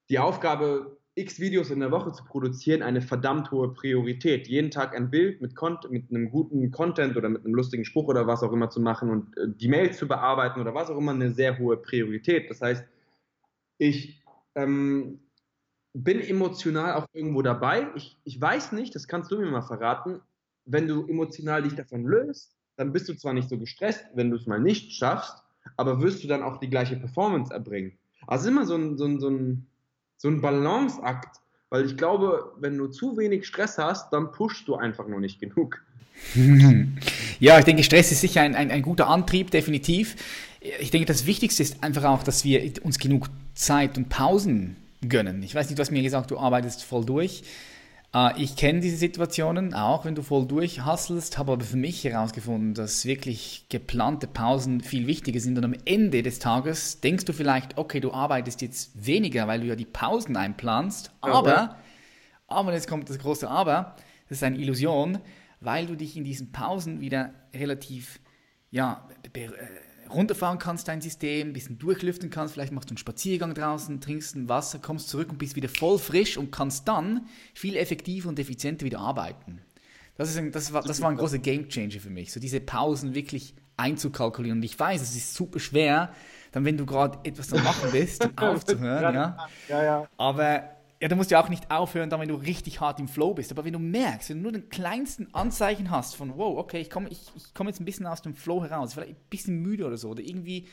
die Aufgabe, x Videos in der Woche zu produzieren, eine verdammt hohe Priorität. Jeden Tag ein Bild mit einem guten Content oder mit einem lustigen Spruch oder was auch immer zu machen und die Mails zu bearbeiten oder was auch immer, eine sehr hohe Priorität. Das heißt, ich bin emotional auch irgendwo dabei. Ich weiß nicht, das kannst du mir mal verraten, wenn du emotional dich davon löst, dann bist du zwar nicht so gestresst, wenn du es mal nicht schaffst, aber wirst du dann auch die gleiche Performance erbringen. Also immer so ein Balanceakt, weil ich glaube, wenn du zu wenig Stress hast, dann pushst du einfach nur nicht genug. Ja, ich denke, Stress ist sicher ein guter Antrieb, definitiv. Ich denke, das Wichtigste ist einfach auch, dass wir uns genug Zeit und Pausen gönnen. Ich weiß nicht, du hast mir gesagt, du arbeitest voll durch. Ich kenne diese Situationen auch, wenn du voll durchhustlest, habe aber für mich herausgefunden, dass wirklich geplante Pausen viel wichtiger sind. Und am Ende des Tages denkst du vielleicht, okay, du arbeitest jetzt weniger, weil du ja die Pausen einplanst. Aber jetzt kommt das große Aber, das ist eine Illusion, weil du dich in diesen Pausen wieder relativ runterfahren kannst, dein System, ein bisschen durchlüften kannst, vielleicht machst du einen Spaziergang draußen, trinkst ein Wasser, kommst zurück und bist wieder voll frisch und kannst dann viel effektiver und effizienter wieder arbeiten. Das war ein großer Gamechanger für mich, so diese Pausen wirklich einzukalkulieren. Und ich weiß, es ist super schwer, dann wenn du gerade etwas am Machen bist, aufzuhören. Ja. Aber ja, du musst ja auch nicht aufhören, dann, wenn du richtig hart im Flow bist. Aber wenn du merkst, wenn du nur den kleinsten Anzeichen hast von, wow, okay, ich komm jetzt ein bisschen aus dem Flow heraus, vielleicht ein bisschen müde oder so, oder irgendwie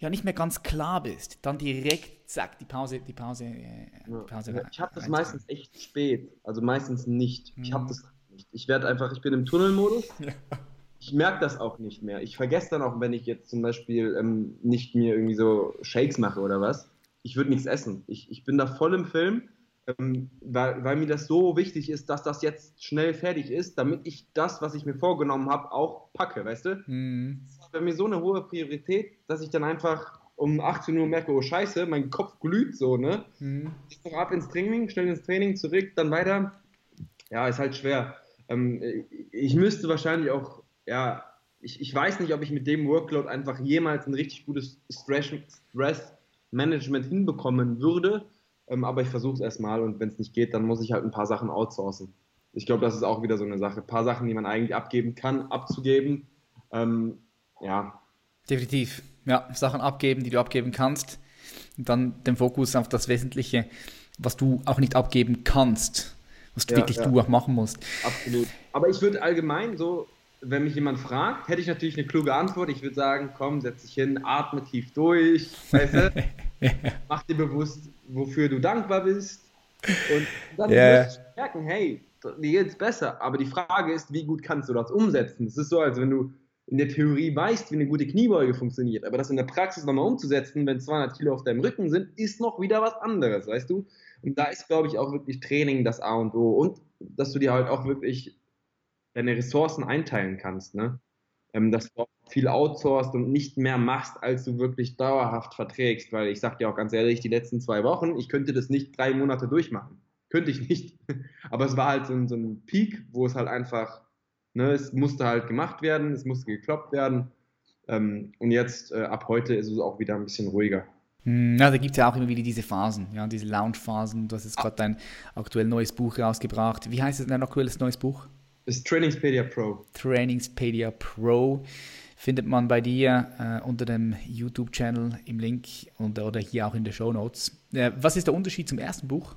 ja nicht mehr ganz klar bist, dann direkt, zack, die Pause. Ich habe das meistens echt spät, also meistens nicht. Ich habe das nicht. Ich bin im Tunnelmodus. Ja. Ich merke das auch nicht mehr. Ich vergesse dann auch, wenn ich jetzt zum Beispiel nicht mir irgendwie so Shakes mache oder was. Ich würde nichts essen. Ich bin da voll im Film, weil mir das so wichtig ist, dass das jetzt schnell fertig ist, damit ich das, was ich mir vorgenommen habe, auch packe, weißt du? Mhm. Das ist bei mir so eine hohe Priorität, dass ich dann einfach um 18 Uhr merke, oh scheiße, mein Kopf glüht so, ne? Mhm. Ich gehe ab ins Training, schnell ins Training, zurück, dann weiter. Ja, ist halt schwer. Ich müsste wahrscheinlich auch, ja, ich weiß nicht, ob ich mit dem Workload einfach jemals ein richtig gutes Stress Management hinbekommen würde, aber ich versuche es erstmal und wenn es nicht geht, dann muss ich halt ein paar Sachen outsourcen. Ich glaube, das ist auch wieder so eine Sache. Ein paar Sachen, die man eigentlich abgeben kann, abzugeben. Definitiv. Ja, Sachen abgeben, die du abgeben kannst. Und dann den Fokus auf das Wesentliche, was du auch nicht abgeben kannst, was du du auch machen musst. Absolut. Aber ich würde allgemein so, wenn mich jemand fragt, hätte ich natürlich eine kluge Antwort. Ich würde sagen, komm, setz dich hin, atme tief durch, weißt du? Mach dir bewusst, wofür du dankbar bist. Und dann wirst du merken, hey, dir geht's besser. Aber die Frage ist, wie gut kannst du das umsetzen? Es ist so, als wenn du in der Theorie weißt, wie eine gute Kniebeuge funktioniert. Aber das in der Praxis nochmal umzusetzen, wenn 200 Kilo auf deinem Rücken sind, ist noch wieder was anderes, weißt du? Und da ist, glaube ich, auch wirklich Training das A und O. Und dass du dir halt auch wirklich deine Ressourcen einteilen kannst, ne? Dass du viel outsourcest und nicht mehr machst, als du wirklich dauerhaft verträgst, weil ich sag dir auch ganz ehrlich, die letzten 2 Wochen, ich könnte das nicht 3 Monate durchmachen. Könnte ich nicht. Aber es war halt so ein Peak, wo es halt einfach, ne, es musste halt gemacht werden, es musste gekloppt werden. Und jetzt, ab heute ist es auch wieder ein bisschen ruhiger. Na, da gibt es ja auch immer wieder diese Phasen, ja, diese Lounge-Phasen. Du hast jetzt gerade dein aktuell neues Buch rausgebracht. Wie heißt es, dein aktuelles neues Buch? Das ist Trainingspedia Pro. Trainingspedia Pro findet man bei dir unter dem YouTube-Channel im Link und, oder hier auch in den Shownotes. Was ist der Unterschied zum ersten Buch?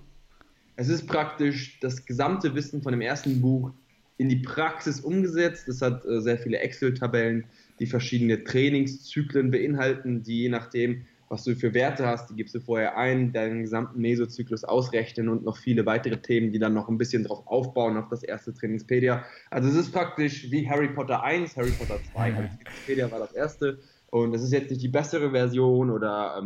Es ist praktisch das gesamte Wissen von dem ersten Buch in die Praxis umgesetzt. Es hat sehr viele Excel-Tabellen, die verschiedene Trainingszyklen beinhalten, die je nachdem, was du für Werte hast, die gibst du vorher ein, deinen gesamten Mesozyklus ausrechnen und noch viele weitere Themen, die dann noch ein bisschen drauf aufbauen, auf das erste Trainingspedia. Also es ist praktisch wie Harry Potter 1, Harry Potter 2, Trainingspedia war das erste und es ist jetzt nicht die bessere Version oder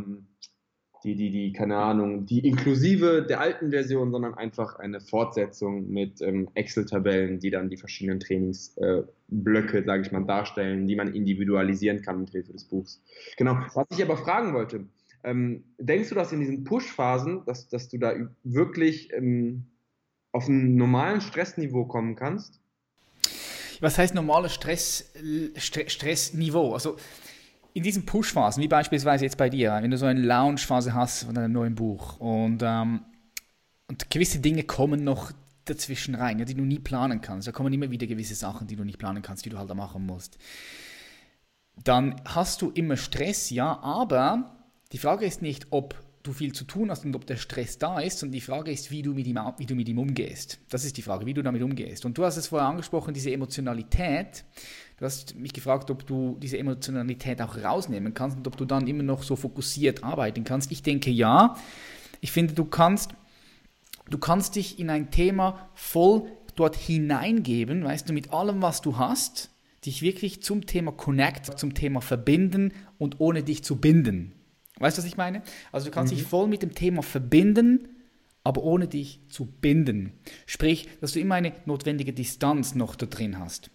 die inklusive der alten Version, sondern einfach eine Fortsetzung mit Excel-Tabellen, die dann die verschiedenen Trainingsblöcke, sage ich mal, darstellen, die man individualisieren kann mit Hilfe des Buchs. Genau. Was ich aber fragen wollte, denkst du, dass in diesen Push-Phasen, dass du da wirklich auf ein normalen Stressniveau kommen kannst? Was heißt normales Stressniveau? Also in diesen Push-Phasen, wie beispielsweise jetzt bei dir, wenn du so eine Launch-Phase hast von einem neuen Buch und gewisse Dinge kommen noch dazwischen rein, ja, die du nie planen kannst. Da kommen immer wieder gewisse Sachen, die du nicht planen kannst, die du halt da machen musst. Dann hast du immer Stress, ja, aber die Frage ist nicht, ob du viel zu tun hast und ob der Stress da ist, sondern die Frage ist, wie du mit ihm umgehst. Das ist die Frage, wie du damit umgehst. Und du hast es vorher angesprochen, diese Emotionalität. Du hast mich gefragt, ob du diese Emotionalität auch rausnehmen kannst und ob du dann immer noch so fokussiert arbeiten kannst. Ich denke, ja. Ich finde, du kannst dich in ein Thema voll dort hineingeben, weißt du, mit allem, was du hast, dich wirklich zum Thema connect, zum Thema verbinden und ohne dich zu binden. Weißt du, was ich meine? Also du kannst dich voll mit dem Thema verbinden, aber ohne dich zu binden. Sprich, dass du immer eine notwendige Distanz noch da drin hast.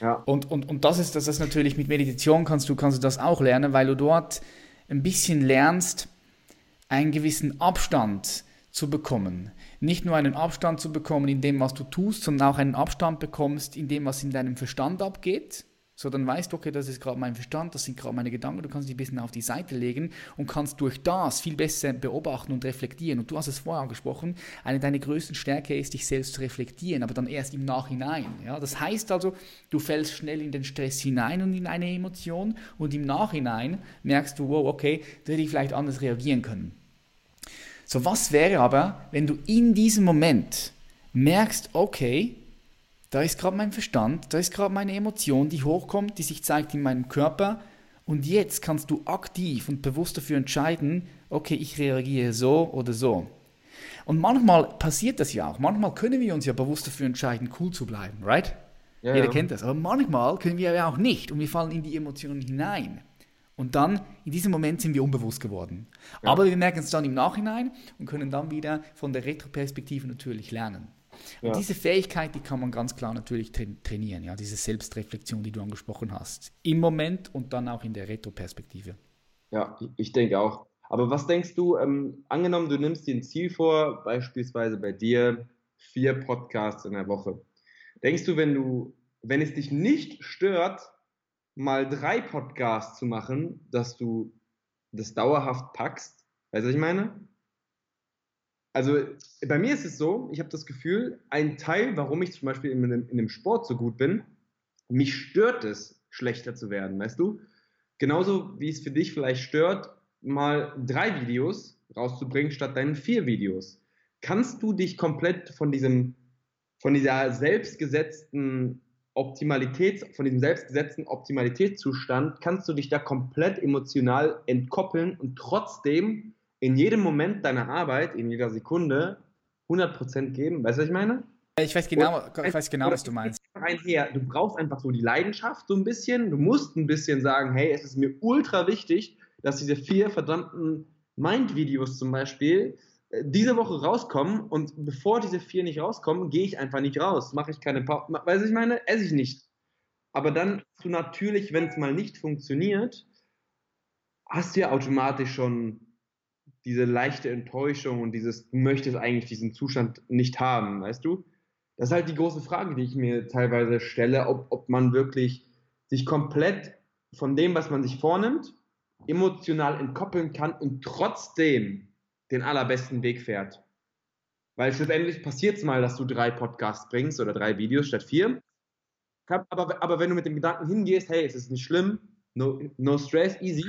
Ja. Und das ist natürlich mit Meditation kannst du das auch lernen, weil du dort ein bisschen lernst, einen gewissen Abstand zu bekommen. Nicht nur einen Abstand zu bekommen in dem, was du tust, sondern auch einen Abstand bekommst in dem, was in deinem Verstand abgeht. So, dann weißt du, okay, das ist gerade mein Verstand, das sind gerade meine Gedanken, du kannst dich ein bisschen auf die Seite legen und kannst durch das viel besser beobachten und reflektieren. Und du hast es vorher angesprochen, eine deiner größten Stärke ist, dich selbst zu reflektieren, aber dann erst im Nachhinein. Ja? Das heißt also, du fällst schnell in den Stress hinein und in eine Emotion und im Nachhinein merkst du, wow, okay, da hätte ich vielleicht anders reagieren können. So, was wäre aber, wenn du in diesem Moment merkst, okay, da ist gerade mein Verstand, da ist gerade meine Emotion, die hochkommt, die sich zeigt in meinem Körper. Und jetzt kannst du aktiv und bewusst dafür entscheiden, okay, ich reagiere so oder so. Und manchmal passiert das ja auch. Manchmal können wir uns ja bewusst dafür entscheiden, cool zu bleiben, right? Ja, jeder kennt das. Aber manchmal können wir ja auch nicht und wir fallen in die Emotionen hinein. Und dann, in diesem Moment sind wir unbewusst geworden. Ja. Aber wir merken es dann im Nachhinein und können dann wieder von der Retroperspektive natürlich lernen. Und diese Fähigkeit, die kann man ganz klar natürlich trainieren, ja, diese Selbstreflexion, die du angesprochen hast, im Moment und dann auch in der Retroperspektive. Ja, ich denke auch. Aber was denkst du, angenommen, du nimmst dir ein Ziel vor, beispielsweise bei dir 4 Podcasts in der Woche. Denkst du, wenn es dich nicht stört, mal 3 Podcasts zu machen, dass du das dauerhaft packst? Weißt du, was ich meine? Also bei mir ist es so, ich habe das Gefühl, ein Teil, warum ich zum Beispiel in dem Sport so gut bin, mich stört es, schlechter zu werden, weißt du? Genauso wie es für dich vielleicht stört, mal 3 Videos rauszubringen statt deinen 4 Videos. Kannst du dich komplett von dieser selbstgesetzten Optimalitätszustand, kannst du dich da komplett emotional entkoppeln und trotzdem in jedem Moment deiner Arbeit, in jeder Sekunde 100% geben. Weißt du, was ich meine? Ich weiß genau, was du meinst. Du brauchst einfach so die Leidenschaft so ein bisschen. Du musst ein bisschen sagen, hey, es ist mir ultra wichtig, dass diese 4 verdammten Mind-Videos zum Beispiel diese Woche rauskommen und bevor diese 4 nicht rauskommen, gehe ich einfach nicht raus. Mache ich keine Pause. Weißt du, was ich meine? Esse ich nicht. Aber dann hast du natürlich, wenn es mal nicht funktioniert, hast du ja automatisch schon diese leichte Enttäuschung und dieses, du möchtest eigentlich diesen Zustand nicht haben, weißt du? Das ist halt die große Frage, die ich mir teilweise stelle, ob man wirklich sich komplett von dem, was man sich vornimmt, emotional entkoppeln kann und trotzdem den allerbesten Weg fährt. Weil schlussendlich passiert es mal, dass du 3 Podcasts bringst oder 3 Videos statt 4. Aber wenn du mit dem Gedanken hingehst, hey, es ist nicht schlimm, no stress, easy,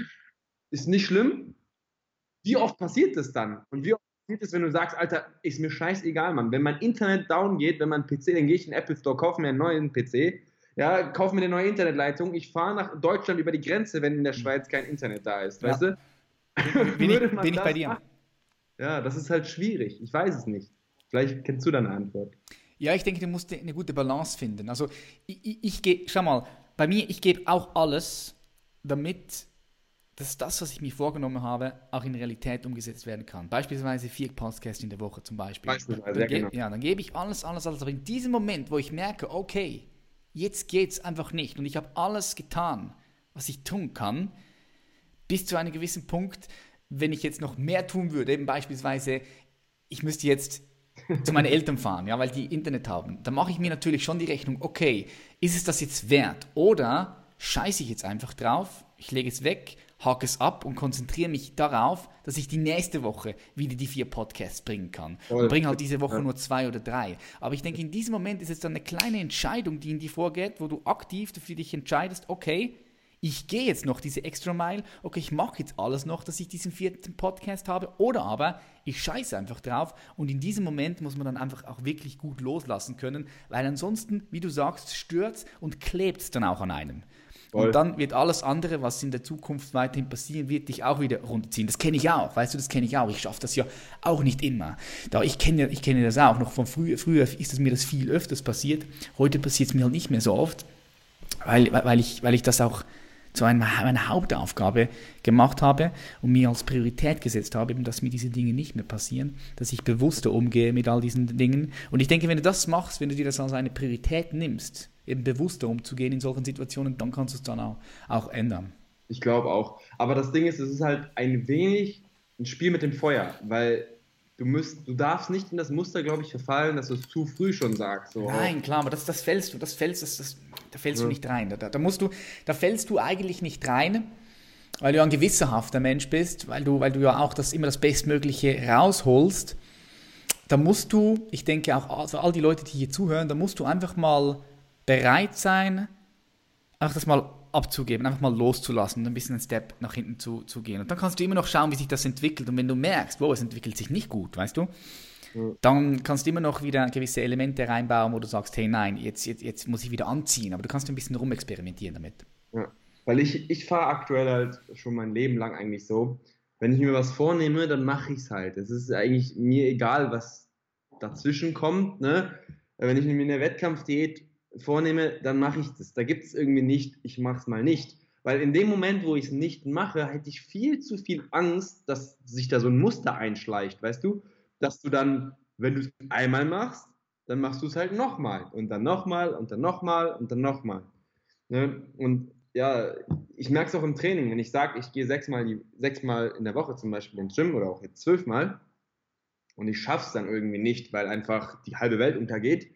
ist nicht schlimm, wie oft passiert das dann? Und wie oft passiert es, wenn du sagst, Alter, ist mir scheißegal, Mann. Wenn mein Internet down geht, wenn mein PC, dann gehe ich in den Apple Store, kaufe mir einen neuen PC, ja, kaufe mir eine neue Internetleitung, ich fahre nach Deutschland über die Grenze, wenn in der Schweiz kein Internet da ist, weißt du? Bin ich bei dir. Machen? Ja, das ist halt schwierig. Ich weiß es nicht. Vielleicht kennst du deine Antwort. Ja, ich denke, du musst eine gute Balance finden. Also ich gebe, schau mal, bei mir, ich gebe auch alles, damit das, was ich mir vorgenommen habe, auch in Realität umgesetzt werden kann. Beispielsweise 4 Podcasts in der Woche zum Beispiel. Beispielsweise, ja, genau. Ja, dann gebe ich alles. Aber in diesem Moment, wo ich merke, okay, jetzt geht's einfach nicht und ich habe alles getan, was ich tun kann, bis zu einem gewissen Punkt, wenn ich jetzt noch mehr tun würde, eben beispielsweise, ich müsste jetzt zu meinen Eltern fahren, ja, weil die Internet haben, dann mache ich mir natürlich schon die Rechnung, okay, ist es das jetzt wert? Oder scheiße ich jetzt einfach drauf, ich lege es weg, hake es ab und konzentriere mich darauf, dass ich die nächste Woche wieder die 4 Podcasts bringen kann. Und bringe halt diese Woche nur 2 oder 3. Aber ich denke, in diesem Moment ist es dann eine kleine Entscheidung, die in dir vorgeht, wo du aktiv für dich entscheidest, okay, ich gehe jetzt noch diese extra Mile, okay, ich mache jetzt alles noch, dass ich diesen 4. Podcast habe, oder aber ich scheiße einfach drauf und in diesem Moment muss man dann einfach auch wirklich gut loslassen können, weil ansonsten, wie du sagst, stürzt und klebt es dann auch an einem. Voll. Und dann wird alles andere, was in der Zukunft weiterhin passieren wird, dich auch wieder runterziehen. Das kenne ich auch, weißt du, Ich schaffe das ja auch nicht immer. Ich kenne das auch noch von früher. Früher ist mir das viel öfters passiert, heute passiert es mir halt nicht mehr so oft, weil ich das auch zu einer Hauptaufgabe gemacht habe und mir als Priorität gesetzt habe, eben, dass mir diese Dinge nicht mehr passieren, dass ich bewusster umgehe mit all diesen Dingen. Und ich denke, wenn du das machst, wenn du dir das als eine Priorität nimmst, eben bewusster umzugehen in solchen Situationen, dann kannst du es dann auch ändern. Ich glaube auch. Aber das Ding ist, es ist halt ein wenig ein Spiel mit dem Feuer, weil du darfst nicht in das Muster, glaube ich, verfallen, dass du es zu früh schon sagst. So. Nein, klar, aber da fällst du nicht rein. Da fällst du eigentlich nicht rein, weil du ja ein gewissenhafter Mensch bist, weil du ja auch immer das Bestmögliche rausholst. Da musst du, ich denke auch, also all die Leute, die hier zuhören, da musst du einfach mal bereit sein, einfach das mal abzugeben, einfach mal loszulassen und ein bisschen einen Step nach hinten zu gehen. Und dann kannst du immer noch schauen, wie sich das entwickelt. Und wenn du merkst, wow, es entwickelt sich nicht gut, weißt du, dann kannst du immer noch wieder gewisse Elemente reinbauen, wo du sagst, hey, nein, jetzt muss ich wieder anziehen. Aber du kannst ein bisschen rumexperimentieren damit. Ja, weil ich fahre aktuell halt schon mein Leben lang eigentlich so, wenn ich mir was vornehme, dann mache ich es halt. Es ist eigentlich mir egal, was dazwischen kommt, ne? Wenn ich mir eine Wettkampfdiät vornehme, dann mache ich das. Da gibt es irgendwie nicht, ich mache es mal nicht. Weil in dem Moment, wo ich es nicht mache, hätte ich viel zu viel Angst, dass sich da so ein Muster einschleicht, weißt du? Dass du dann, wenn du es einmal machst, dann machst du es halt nochmal und dann nochmal und dann nochmal und dann nochmal. Ne? Und ja, ich merke es auch im Training, wenn ich sage, ich gehe sechsmal in der Woche zum Beispiel ins Gym oder auch jetzt 12-mal und ich schaffe es dann irgendwie nicht, weil einfach die halbe Welt untergeht.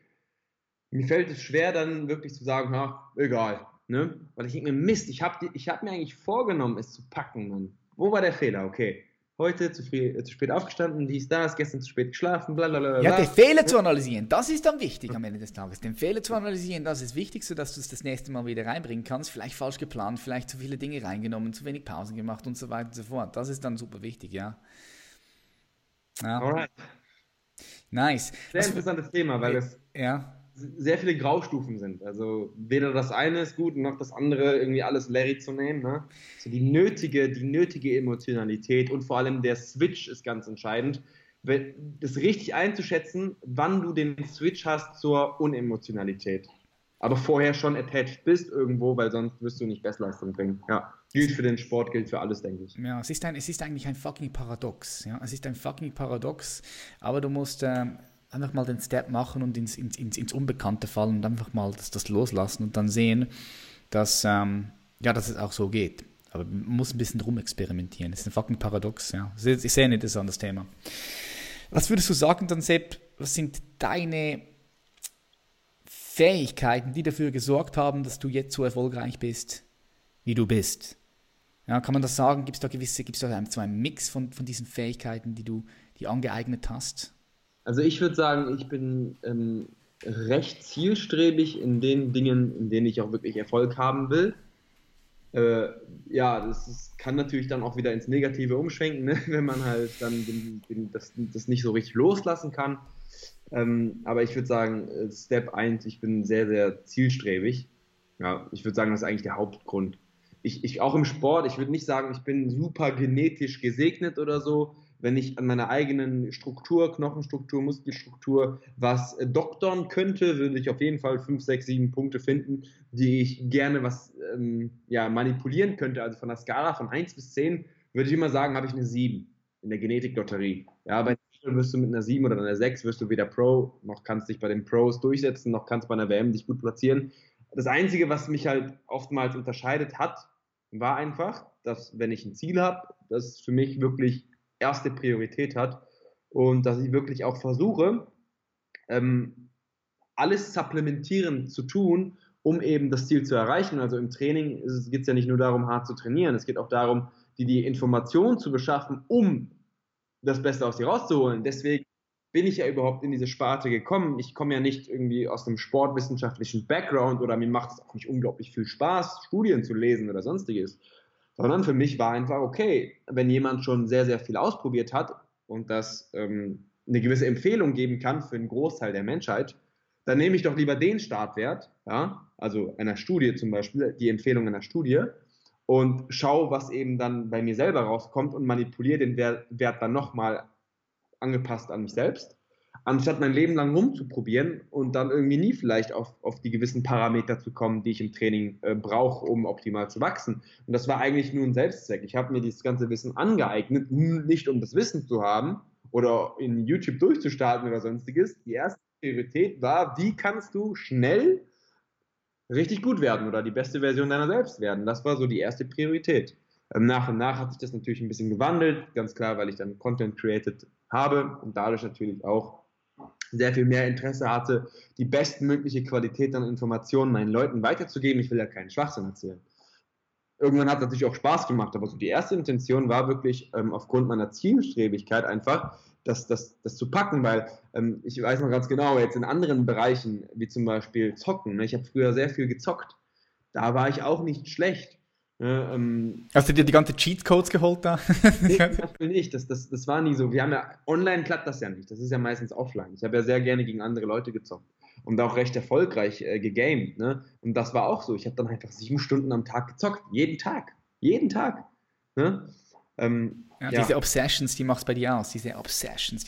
Mir fällt es schwer, dann wirklich zu sagen, ha, egal, ne? Weil ich denke mir, Mist, ich hab mir eigentlich vorgenommen, es zu packen, Mann. Wo war der Fehler? Okay, heute zu spät aufgestanden, dies, das, gestern zu spät geschlafen, blablabla. Ja, den Fehler zu analysieren, das ist dann wichtig am Ende des Tages. Den Fehler zu analysieren, das ist wichtig, sodass du es das nächste Mal wieder reinbringen kannst. Vielleicht falsch geplant, vielleicht zu viele Dinge reingenommen, zu wenig Pausen gemacht und so weiter und so fort. Das ist dann super wichtig, ja. Ja. Alright. Nice. Sehr interessantes Thema, weil es... Ja. Sehr viele Graustufen sind. Also weder das eine ist gut, noch das andere irgendwie alles Larry zu nehmen. Ne? Also die nötige Emotionalität und vor allem der Switch ist ganz entscheidend. Das richtig einzuschätzen, wann du den Switch hast zur Unemotionalität. Aber vorher schon attached bist irgendwo, weil sonst wirst du nicht Bestleistung bringen. Ja. Gilt für den Sport, gilt für alles, denke ich. Ja, es ist eigentlich ein fucking Paradox. Ja? Es ist ein fucking Paradox, aber du musst... einfach mal den Step machen und ins Unbekannte fallen und einfach mal das loslassen und dann sehen, dass es auch so geht. Aber man muss ein bisschen rumexperimentieren. Das ist ein fucking Paradox. Ja. Das ist sehr interessant, das Thema. Was würdest du sagen dann, Sepp, was sind deine Fähigkeiten, die dafür gesorgt haben, dass du jetzt so erfolgreich bist, wie du bist? Ja, kann man das sagen? Gibt es da einen Mix von diesen Fähigkeiten, die du angeeignet hast? Also ich würde sagen, ich bin recht zielstrebig in den Dingen, in denen ich auch wirklich Erfolg haben will. Ja, das ist, kann natürlich dann auch wieder ins Negative umschwenken, ne? Wenn man halt dann das nicht so richtig loslassen kann. Aber ich würde sagen, Step 1, ich bin sehr, sehr zielstrebig. Ja, ich würde sagen, das ist eigentlich der Hauptgrund. Ich auch im Sport, ich würde nicht sagen, ich bin super genetisch gesegnet oder so. Wenn ich an meiner eigenen Struktur, Knochenstruktur, Muskelstruktur was doktern könnte, würde ich auf jeden Fall 5, 6, 7 Punkte finden, die ich gerne was manipulieren könnte. Also von der Skala von 1 bis 10 würde ich immer sagen, habe ich eine 7 in der Genetik-Lotterie. Ja, bei der wirst du mit einer 7 oder einer 6 wirst du weder Pro, noch kannst dich bei den Pros durchsetzen, noch kannst bei einer WM dich gut platzieren. Das Einzige, was mich halt oftmals unterscheidet hat, war einfach, dass wenn ich ein Ziel habe, das für mich wirklich erste Priorität hat und dass ich wirklich auch versuche, alles supplementierend zu tun, um eben das Ziel zu erreichen. Also im Training geht es ja nicht nur darum, hart zu trainieren, es geht auch darum, die Informationen zu beschaffen, um das Beste aus dir rauszuholen. Deswegen bin ich ja überhaupt in diese Sparte gekommen. Ich komme ja nicht irgendwie aus einem sportwissenschaftlichen Background oder mir macht es auch nicht unglaublich viel Spaß, Studien zu lesen oder sonstiges. Sondern für mich war einfach, okay, wenn jemand schon sehr, sehr viel ausprobiert hat und das eine gewisse Empfehlung geben kann für einen Großteil der Menschheit, dann nehme ich doch lieber den Startwert, ja, also einer Studie zum Beispiel, die Empfehlung einer Studie, und schaue, was eben dann bei mir selber rauskommt und manipuliere den Wert dann nochmal angepasst an mich selbst, anstatt mein Leben lang rumzuprobieren und dann irgendwie nie vielleicht auf die gewissen Parameter zu kommen, die ich im Training brauche, um optimal zu wachsen. Und das war eigentlich nur ein Selbstzweck. Ich habe mir dieses ganze Wissen angeeignet, nicht um das Wissen zu haben oder in YouTube durchzustarten oder sonstiges. Die erste Priorität war, wie kannst du schnell richtig gut werden oder die beste Version deiner selbst werden. Das war so die erste Priorität. Nach und nach hat sich das natürlich ein bisschen gewandelt, ganz klar, weil ich dann Content created habe und dadurch natürlich auch sehr viel mehr Interesse hatte, die bestmögliche Qualität an Informationen meinen Leuten weiterzugeben. Ich will ja keinen Schwachsinn erzählen. Irgendwann hat es natürlich auch Spaß gemacht, aber so die erste Intention war wirklich aufgrund meiner Zielstrebigkeit einfach, das zu packen, weil ich weiß noch ganz genau, jetzt in anderen Bereichen, wie zum Beispiel Zocken, ne? Ich habe früher sehr viel gezockt, da war ich auch nicht schlecht. Hast du dir die ganzen Cheatcodes geholt da? Nee, das will ich. Das war nie so. Wir haben ja, online klappt das ja nicht. Das ist ja meistens offline. Ich habe ja sehr gerne gegen andere Leute gezockt und auch recht erfolgreich gegamed. Ne? Und das war auch so. Ich habe dann einfach 7 Stunden am Tag gezockt. Jeden Tag. Ne? Ja. Diese Obsessions, die macht es bei dir aus. Diese Obsessions,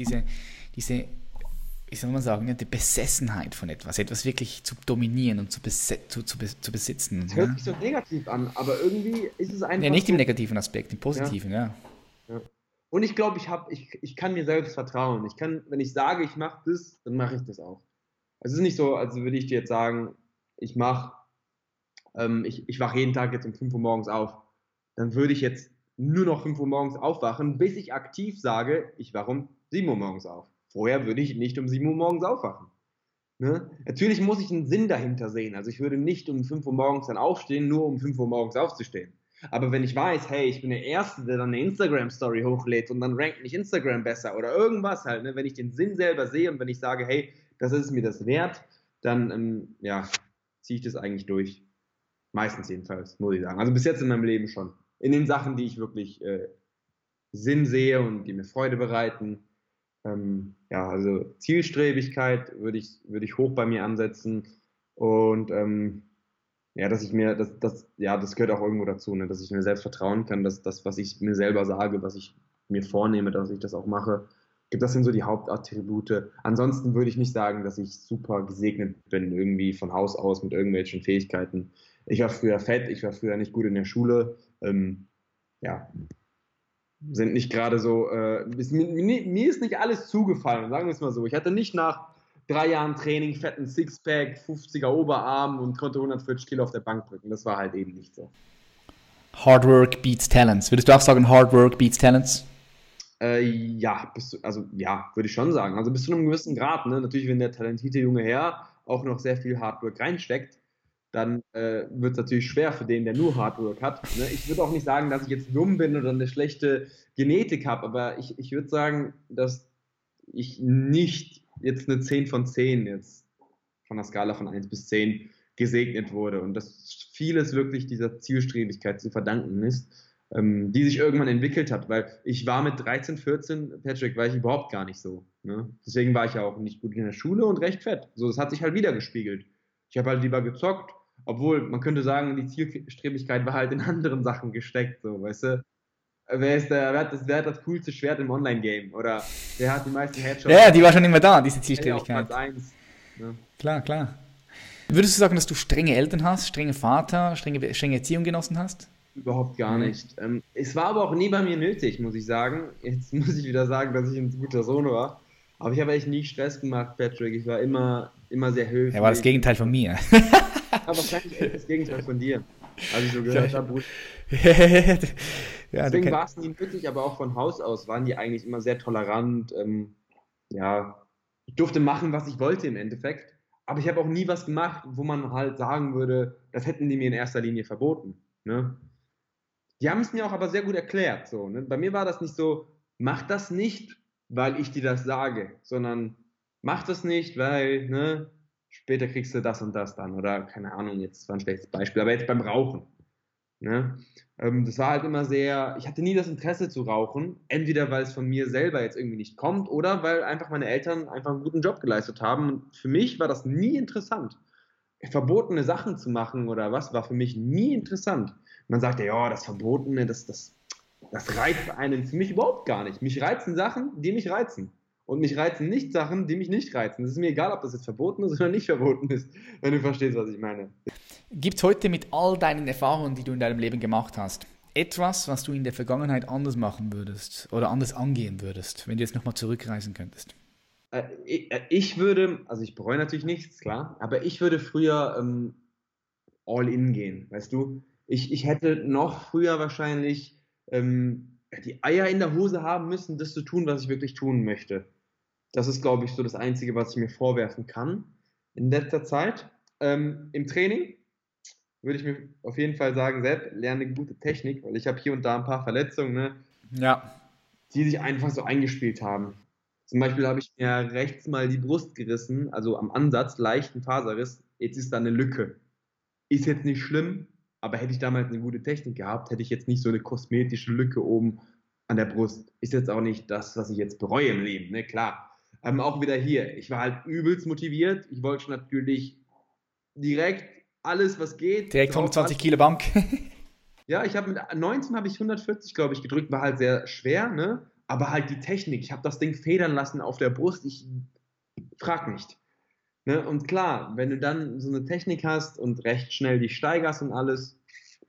wie soll man sagen, die Besessenheit von etwas wirklich zu dominieren und zu besitzen. Das hört sich so negativ an, aber irgendwie ist es einfach... Ja, nicht im negativen Aspekt, im positiven, ja. Und ich glaube, ich kann mir selbst vertrauen. Ich kann, wenn ich sage, ich mache das, dann mache ich das auch. Es ist nicht so, als würde ich dir jetzt sagen, ich wache jeden Tag jetzt um 5 Uhr morgens auf. Dann würde ich jetzt nur noch 5 Uhr morgens aufwachen, bis ich aktiv sage, ich wache um 7 Uhr morgens auf. Vorher würde ich nicht um 7 Uhr morgens aufwachen. Ne? Natürlich muss ich einen Sinn dahinter sehen. Also ich würde nicht um 5 Uhr morgens dann aufstehen, nur um 5 Uhr morgens aufzustehen. Aber wenn ich weiß, hey, ich bin der Erste, der dann eine Instagram-Story hochlädt und dann rankt mich Instagram besser oder irgendwas halt, ne? Wenn ich den Sinn selber sehe und wenn ich sage, hey, das ist mir das wert, dann ziehe ich das eigentlich durch. Meistens jedenfalls, muss ich sagen. Also bis jetzt in meinem Leben schon. In den Sachen, die ich wirklich Sinn sehe und die mir Freude bereiten. Also Zielstrebigkeit würde ich hoch bei mir ansetzen und dass ich mir, das gehört auch irgendwo dazu, ne? Dass ich mir selbst vertrauen kann, dass das, was ich mir selber sage, was ich mir vornehme, dass ich das auch mache. Das sind so die Hauptattribute. Ansonsten würde ich nicht sagen, dass ich super gesegnet bin, irgendwie von Haus aus mit irgendwelchen Fähigkeiten. Ich war früher fett, ich war früher nicht gut in der Schule, sind nicht gerade so, mir ist nicht alles zugefallen, sagen wir es mal so. Ich hatte nicht nach 3 Jahren Training fetten Sixpack, 50er Oberarm und konnte 140 Kilo auf der Bank drücken. Das war halt eben nicht so. Hard work beats talents. Würdest du auch sagen, hard work beats talents? Würde ich schon sagen. Also bis zu einem gewissen Grad, ne? Natürlich, wenn der talentierte junge Herr auch noch sehr viel Hard work reinsteckt, dann wird es natürlich schwer für den, der nur Hard work hat. Ne? Ich würde auch nicht sagen, dass ich jetzt dumm bin oder eine schlechte Genetik habe, aber ich würde sagen, dass ich nicht jetzt eine 10 von 10 jetzt von der Skala von 1 bis 10 gesegnet wurde und dass vieles wirklich dieser Zielstrebigkeit zu verdanken ist, die sich irgendwann entwickelt hat, weil ich war mit 13, 14, Patrick, war ich überhaupt gar nicht so. Ne? Deswegen war ich ja auch nicht gut in der Schule und recht fett. So, das hat sich halt wieder gespiegelt. Ich habe halt lieber gezockt, obwohl man könnte sagen, die Zielstrebigkeit war halt in anderen Sachen gesteckt, so, weißt du? Wer hat das coolste Schwert im Online-Game? Oder wer hat die meisten Headshots? Ja, die war schon immer da, diese Zielstrebigkeit. Platz 1, ne? Klar, klar. Würdest du sagen, dass du strenge Eltern hast, strenge Vater, strenge Erziehung genossen hast? Überhaupt gar nicht. Es war aber auch nie bei mir nötig, muss ich sagen. Jetzt muss ich wieder sagen, dass ich ein guter Sohn war. Aber ich habe echt nie Stress gemacht, Patrick. Ich war immer sehr höflich. Er war das Gegenteil von mir. Aber wahrscheinlich echt das Gegenteil von dir. Als ich so gehört habe. Deswegen war es nie nötig, aber auch von Haus aus waren die eigentlich immer sehr tolerant. Ich durfte machen, was ich wollte im Endeffekt. Aber ich habe auch nie was gemacht, wo man halt sagen würde, das hätten die mir in erster Linie verboten. Ne? Die haben es mir auch aber sehr gut erklärt. So, ne? Bei mir war das nicht so, mach das nicht, weil ich dir das sage, sondern mach das nicht, weil ne, später kriegst du das und das dann. Oder keine Ahnung, jetzt war ein schlechtes Beispiel, aber jetzt beim Rauchen. Ne? Das war halt immer sehr, ich hatte nie das Interesse zu rauchen, entweder weil es von mir selber jetzt irgendwie nicht kommt oder weil einfach meine Eltern einfach einen guten Job geleistet haben. Und für mich war das nie interessant. Verbotene Sachen zu machen oder was, war für mich nie interessant. Man sagt ja, das Verbotene, das reizt einen. Für mich überhaupt gar nicht. Mich reizen Sachen, die mich reizen. Und mich reizen nicht Sachen, die mich nicht reizen. Es ist mir egal, ob das jetzt verboten ist oder nicht verboten ist, wenn du verstehst, was ich meine. Gibt es heute mit all deinen Erfahrungen, die du in deinem Leben gemacht hast, etwas, was du in der Vergangenheit anders machen würdest oder anders angehen würdest, wenn du jetzt nochmal zurückreisen könntest? Ich würde, also ich bereue natürlich nichts, klar, aber ich würde früher all in gehen, weißt du? Ich hätte noch früher wahrscheinlich die Eier in der Hose haben müssen, das zu tun, was ich wirklich tun möchte. Das ist, glaube ich, so das Einzige, was ich mir vorwerfen kann in letzter Zeit. Im Training würde ich mir auf jeden Fall sagen, Sepp, lerne eine gute Technik, weil ich habe hier und da ein paar Verletzungen, ne, die sich einfach so eingespielt haben. Zum Beispiel habe ich mir rechts mal die Brust gerissen, also am Ansatz, leichten Faserriss. Jetzt ist da eine Lücke. Ist jetzt nicht schlimm, aber hätte ich damals eine gute Technik gehabt, hätte ich jetzt nicht so eine kosmetische Lücke oben an der Brust. Ist jetzt auch nicht das, was ich jetzt bereue im Leben, ne, klar. Auch wieder hier, ich war halt übelst motiviert. Ich wollte natürlich direkt alles, was geht. Direkt 20 Kilo Bank. Ja, ich habe mit 19 habe ich 140, glaube ich, gedrückt. War halt sehr schwer, ne? Aber halt die Technik, ich habe das Ding federn lassen auf der Brust, ich frag nicht. Ne? Und klar, wenn du dann so eine Technik hast und recht schnell dich steigerst und alles,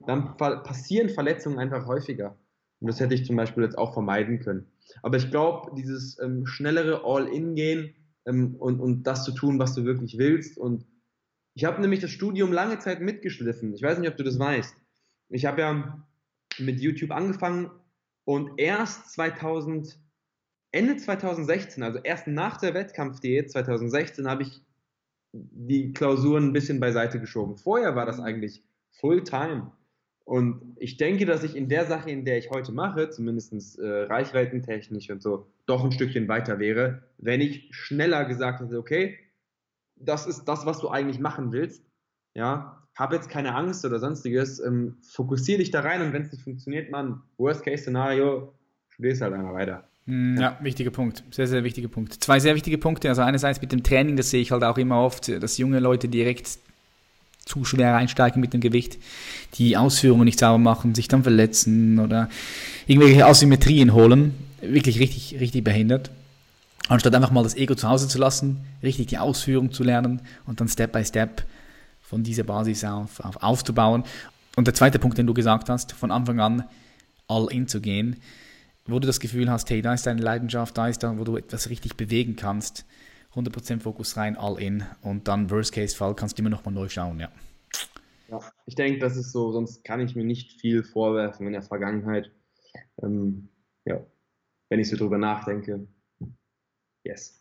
dann passieren Verletzungen einfach häufiger. Und das hätte ich zum Beispiel jetzt auch vermeiden können. Aber ich glaube, dieses schnellere All-In-Gehen und das zu tun, was du wirklich willst. Und ich habe nämlich das Studium lange Zeit mitgeschliffen. Ich weiß nicht, ob du das weißt. Ich habe ja mit YouTube angefangen, und erst Ende 2016, also erst nach der Wettkampfdiät 2016, habe ich die Klausuren ein bisschen beiseite geschoben. Vorher war das eigentlich Fulltime. Und ich denke, dass ich in der Sache, in der ich heute mache, zumindest reichweitentechnisch und so, doch ein Stückchen weiter wäre, wenn ich schneller gesagt hätte, okay, das ist das, was du eigentlich machen willst. Ja. Hab jetzt keine Angst oder sonstiges, fokussier dich da rein und wenn es nicht funktioniert, Mann, Worst-Case-Szenario, studierst halt einfach weiter. Ja, wichtiger Punkt, sehr, sehr wichtiger Punkt. Zwei sehr wichtige Punkte, also einerseits mit dem Training, das sehe ich halt auch immer oft, dass junge Leute direkt zu schwer einsteigen mit dem Gewicht, die Ausführungen nicht sauber machen, sich dann verletzen oder irgendwelche Asymmetrien holen, wirklich richtig, richtig behindert. Anstatt einfach mal das Ego zu Hause zu lassen, richtig die Ausführung zu lernen und dann Step by Step von dieser Basis aufzubauen. Und der zweite Punkt, den du gesagt hast, von Anfang an all in zu gehen, wo du das Gefühl hast, hey, da ist deine Leidenschaft, da ist da, wo du etwas richtig bewegen kannst, 100% Fokus rein, all in und dann Worst-Case-Fall kannst du immer nochmal neu schauen, ja. Ich denke, das ist so, sonst kann ich mir nicht viel vorwerfen in der Vergangenheit. Wenn ich so drüber nachdenke, yes.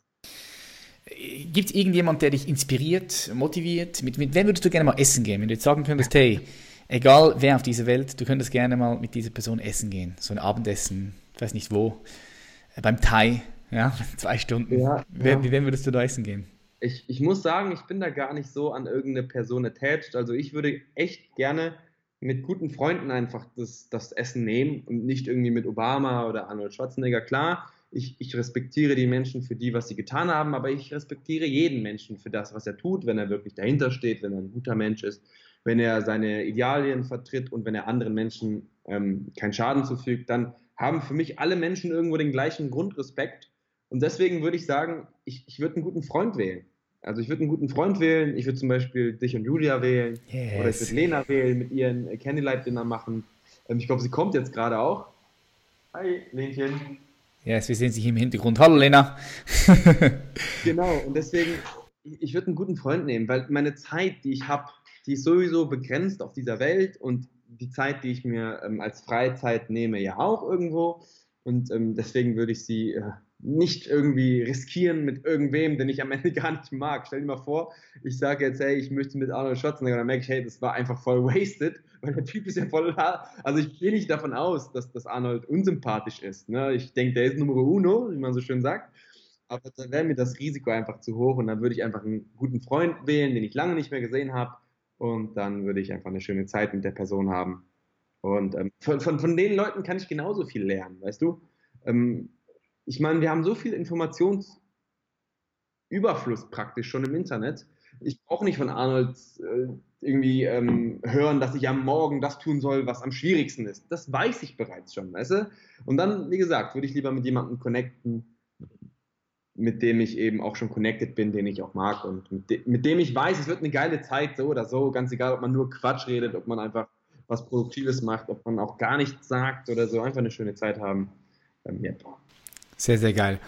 Gibt es irgendjemand, der dich inspiriert, motiviert? Mit wem würdest du gerne mal essen gehen? Wenn du jetzt sagen könntest, hey, egal wer auf dieser Welt, du könntest gerne mal mit dieser Person essen gehen. So ein Abendessen, ich weiß nicht wo, beim Thai. Ja, 2 Stunden. Ja, wie würdest du da essen gehen? Ich muss sagen, ich bin da gar nicht so an irgendeine Person attached. Also ich würde echt gerne mit guten Freunden einfach das Essen nehmen und nicht irgendwie mit Obama oder Arnold Schwarzenegger. Klar, ich respektiere die Menschen für die, was sie getan haben, aber ich respektiere jeden Menschen für das, was er tut, wenn er wirklich dahinter steht, wenn er ein guter Mensch ist, wenn er seine Idealien vertritt und wenn er anderen Menschen keinen Schaden zufügt, dann haben für mich alle Menschen irgendwo den gleichen Grundrespekt. Und deswegen würde ich sagen, ich würde einen guten Freund wählen. Also ich würde einen guten Freund wählen, ich würde zum Beispiel dich und Julia wählen, yes. Oder ich würde Lena wählen, mit ihr ein Candlelight-Dinner machen. Ich glaube, sie kommt jetzt gerade auch. Hi, Lenchen. Yes, wir sehen sich im Hintergrund. Hallo, Lena. Genau, und deswegen, ich würde einen guten Freund nehmen, weil meine Zeit, die ich habe, die ist sowieso begrenzt auf dieser Welt und die Zeit, die ich mir als Freizeit nehme, ja auch irgendwo. Und deswegen würde ich sie nicht irgendwie riskieren mit irgendwem, den ich am Ende gar nicht mag. Stell dir mal vor, ich sage jetzt, hey, ich möchte mit Arnold Schwarzenegger, und dann merke ich, hey, das war einfach voll wasted, weil der Typ ist ja voll... Also ich gehe nicht davon aus, dass Arnold unsympathisch ist. Ne? Ich denke, der ist Numero uno, wie man so schön sagt. Aber dann wäre mir das Risiko einfach zu hoch und dann würde ich einfach einen guten Freund wählen, den ich lange nicht mehr gesehen habe. Und dann würde ich einfach eine schöne Zeit mit der Person haben. Und von den Leuten kann ich genauso viel lernen, weißt du? Ich meine, wir haben so viel Informationsüberfluss praktisch schon im Internet. Ich brauche nicht von Arnold hören, dass ich am Morgen das tun soll, was am schwierigsten ist. Das weiß ich bereits schon, weißt du? Und dann, wie gesagt, würde ich lieber mit jemandem connecten, mit dem ich eben auch schon connected bin, den ich auch mag und mit dem ich weiß, es wird eine geile Zeit, so oder so, ganz egal, ob man nur Quatsch redet, ob man einfach was Produktives macht, ob man auch gar nichts sagt oder so, einfach eine schöne Zeit haben. Sehr, sehr geil.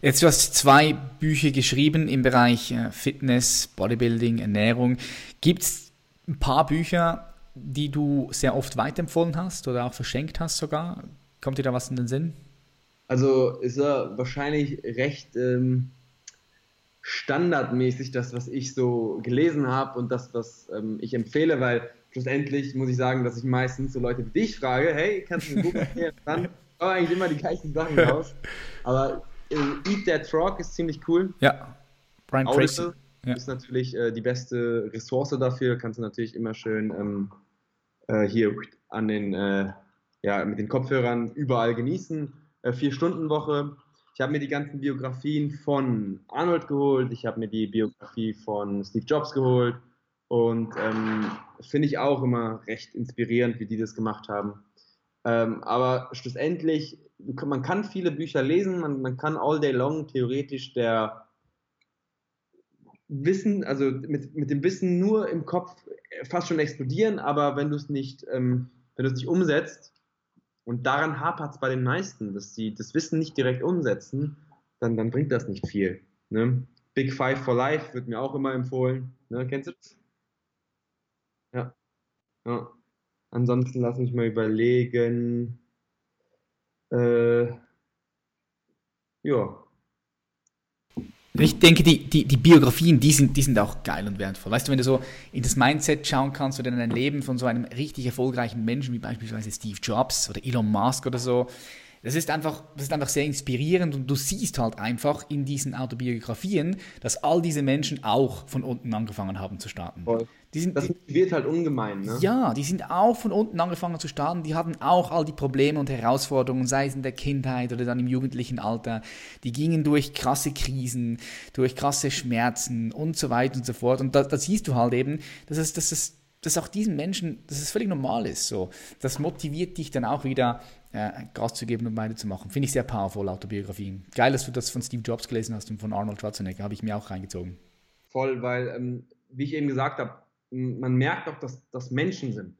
Jetzt, du hast 2 Bücher geschrieben im Bereich Fitness, Bodybuilding, Ernährung. Gibt es ein paar Bücher, die du sehr oft weiterempfohlen hast oder auch verschenkt hast sogar? Kommt dir da was in den Sinn? Also ist er wahrscheinlich recht standardmäßig das, was ich so gelesen habe und das, was ich empfehle, weil schlussendlich muss ich sagen, dass ich meistens so Leute wie dich frage, hey, kannst du mir ein Buch empfehlen? Dann kommen eigentlich immer die gleichen Sachen raus. Aber Eat That Rock ist ziemlich cool. Ja, Brian Tracy. Ist natürlich die beste Ressource dafür, kannst du natürlich immer schön hier an den, mit den Kopfhörern überall genießen. 4-Stunden-Woche. Ich habe mir die ganzen Biografien von Arnold geholt, ich habe mir die Biografie von Steve Jobs geholt und finde ich auch immer recht inspirierend, wie die das gemacht haben. Aber schlussendlich, man kann viele Bücher lesen, man kann all day long theoretisch mit dem Wissen nur im Kopf fast schon explodieren, aber wenn du es nicht, umsetzt, und daran hapert es bei den meisten, dass sie das Wissen nicht direkt umsetzen, dann bringt das nicht viel. Ne? Big Five for Life wird mir auch immer empfohlen. Ne? Kennst du das? Ja. Ja. Ansonsten lass mich mal überlegen. Ja. Ich denke, die Biografien, die sind auch geil und wertvoll. Weißt du, wenn du so in das Mindset schauen kannst oder in dein Leben von so einem richtig erfolgreichen Menschen wie beispielsweise Steve Jobs oder Elon Musk oder so, das ist einfach sehr inspirierend und du siehst halt einfach in diesen Autobiografien, dass all diese Menschen auch von unten angefangen haben zu starten. Das motiviert halt ungemein, ne? Ja, die sind auch von unten angefangen zu starten, die hatten auch all die Probleme und Herausforderungen, sei es in der Kindheit oder dann im jugendlichen Alter. Die gingen durch krasse Krisen, durch krasse Schmerzen und so weiter und so fort. Und da siehst du halt eben, dass auch diesen Menschen, dass es völlig normal ist. So. Das motiviert dich dann auch wieder, Gas zu geben und weiterzumachen. Finde ich sehr powerful, Autobiografien. Geil, dass du das von Steve Jobs gelesen hast und von Arnold Schwarzenegger. Habe ich mir auch reingezogen. Voll, weil, wie ich eben gesagt habe, man merkt auch, dass das Menschen sind.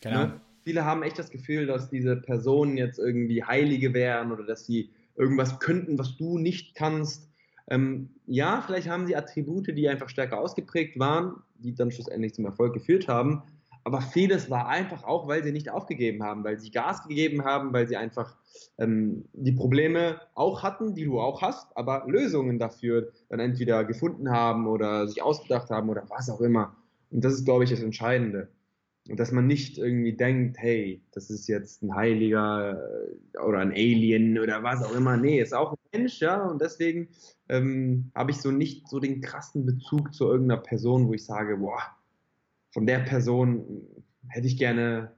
Genau. Ne? Viele haben echt das Gefühl, dass diese Personen jetzt irgendwie Heilige wären oder dass sie irgendwas könnten, was du nicht kannst. Ja, vielleicht haben sie Attribute, die einfach stärker ausgeprägt waren, die dann schlussendlich zum Erfolg geführt haben, aber vieles war einfach auch, weil sie nicht aufgegeben haben, weil sie Gas gegeben haben, weil sie einfach die Probleme auch hatten, die du auch hast, aber Lösungen dafür dann entweder gefunden haben oder sich ausgedacht haben oder was auch immer. Und das ist, glaube ich, das Entscheidende. Und dass man nicht irgendwie denkt, hey, das ist jetzt ein Heiliger oder ein Alien oder was auch immer. Nee, ist auch ein Mensch, ja, und deswegen habe ich so nicht so den krassen Bezug zu irgendeiner Person, wo ich sage, boah, von der Person hätte ich gerne,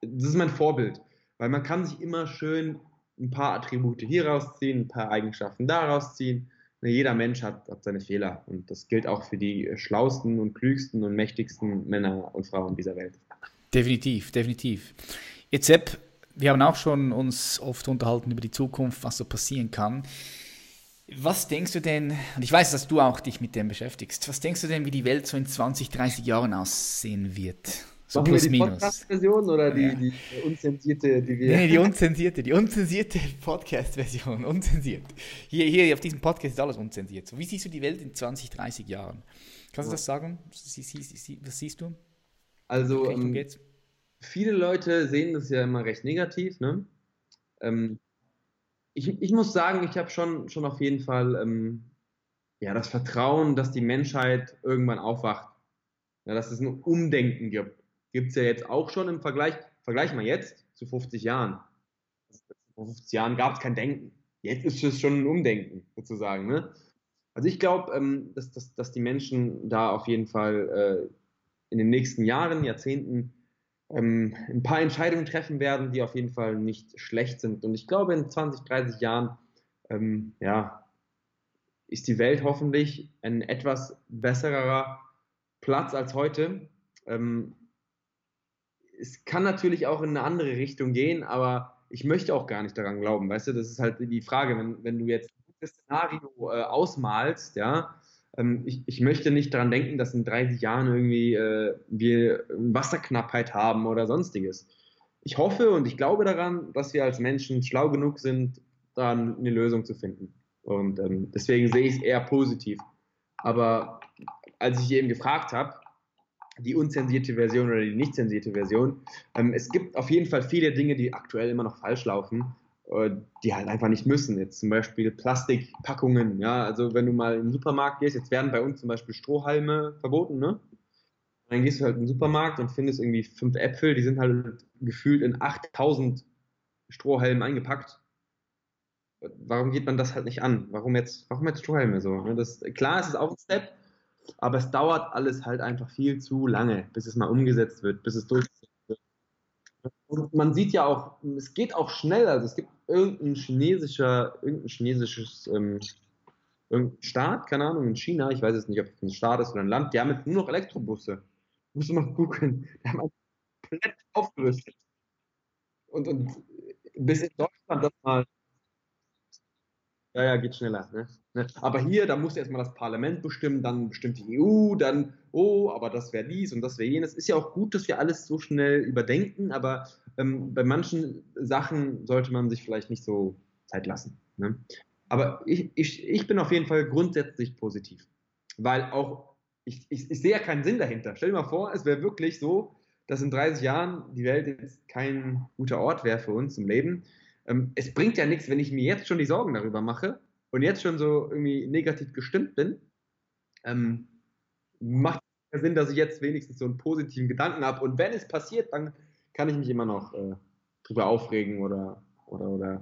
das ist mein Vorbild, weil man kann sich immer schön ein paar Attribute hier rausziehen, ein paar Eigenschaften da rausziehen. Jeder Mensch hat seine Fehler und das gilt auch für die schlausten und klügsten und mächtigsten Männer und Frauen dieser Welt. Definitiv, definitiv. Jetzt Sepp, wir haben auch schon uns oft unterhalten über die Zukunft, was so passieren kann. Was denkst du denn, und ich weiß, dass du auch dich mit dem beschäftigst, was denkst du denn, wie die Welt so in 20, 30 Jahren aussehen wird? So machen plus wir die minus. Podcast-Version oder die unzensierte? Die unzensierte Podcast-Version, unzensiert. Hier auf diesem Podcast ist alles unzensiert. So, wie siehst du die Welt in 20, 30 Jahren? Kannst du das sagen? Was siehst du? Also, viele Leute sehen das ja immer recht negativ. Ne? Ich muss sagen, ich habe schon auf jeden Fall das Vertrauen, dass die Menschheit irgendwann aufwacht. Ja, dass es ein Umdenken gibt. Gibt es ja jetzt auch schon im Vergleich. Vergleich mal jetzt zu 50 Jahren. Vor 50 Jahren gab es kein Denken. Jetzt ist es schon ein Umdenken, sozusagen. Ne? Also ich glaube, dass die Menschen da auf jeden Fall in den nächsten Jahren, Jahrzehnten ein paar Entscheidungen treffen werden, die auf jeden Fall nicht schlecht sind. Und ich glaube, in 20, 30 Jahren ist die Welt hoffentlich ein etwas besserer Platz als heute. Es kann natürlich auch in eine andere Richtung gehen, aber ich möchte auch gar nicht daran glauben, weißt du, das ist halt die Frage, wenn du jetzt das Szenario ausmalst, ja, ich möchte nicht daran denken, dass in 30 Jahren irgendwie wir Wasserknappheit haben oder sonstiges. Ich hoffe und ich glaube daran, dass wir als Menschen schlau genug sind, da eine Lösung zu finden und deswegen sehe ich es eher positiv, aber als ich eben gefragt habe, die unzensierte Version oder die nicht zensierte Version, es gibt auf jeden Fall viele Dinge, die aktuell immer noch falsch laufen, die halt einfach nicht müssen. Jetzt zum Beispiel Plastikpackungen, ja, also wenn du mal in den Supermarkt gehst, jetzt werden bei uns zum Beispiel Strohhalme verboten, ne? Dann gehst du halt in den Supermarkt und findest irgendwie 5 Äpfel, die sind halt gefühlt in 8000 Strohhalmen eingepackt. Warum geht man das halt nicht an? Warum jetzt Strohhalme so? Ne? Klar, es ist auch ein Step, aber es dauert alles halt einfach viel zu lange, bis es mal umgesetzt wird, bis es durchgesetzt wird. Und man sieht ja auch, es geht auch schnell, also es gibt irgendein chinesisches Staat, keine Ahnung, in China, ich weiß jetzt nicht, ob es ein Staat ist oder ein Land, die haben jetzt nur noch Elektrobusse. Musst du mal googeln. Die haben komplett aufgerüstet. Und bis in Deutschland das mal. Ja, geht schneller. Ne? Aber hier, da muss erstmal das Parlament bestimmen, dann bestimmt die EU, dann, aber das wäre dies und das wäre jenes. Ist ja auch gut, dass wir alles so schnell überdenken, aber bei manchen Sachen sollte man sich vielleicht nicht so Zeit lassen. Ne? Aber ich bin auf jeden Fall grundsätzlich positiv, weil auch, ich sehe ja keinen Sinn dahinter. Stell dir mal vor, es wäre wirklich so, dass in 30 Jahren die Welt jetzt kein guter Ort wäre für uns im Leben. Es bringt ja nichts, wenn ich mir jetzt schon die Sorgen darüber mache und jetzt schon so irgendwie negativ gestimmt bin. Macht es Sinn, dass ich jetzt wenigstens so einen positiven Gedanken habe. Und wenn es passiert, dann kann ich mich immer noch drüber aufregen oder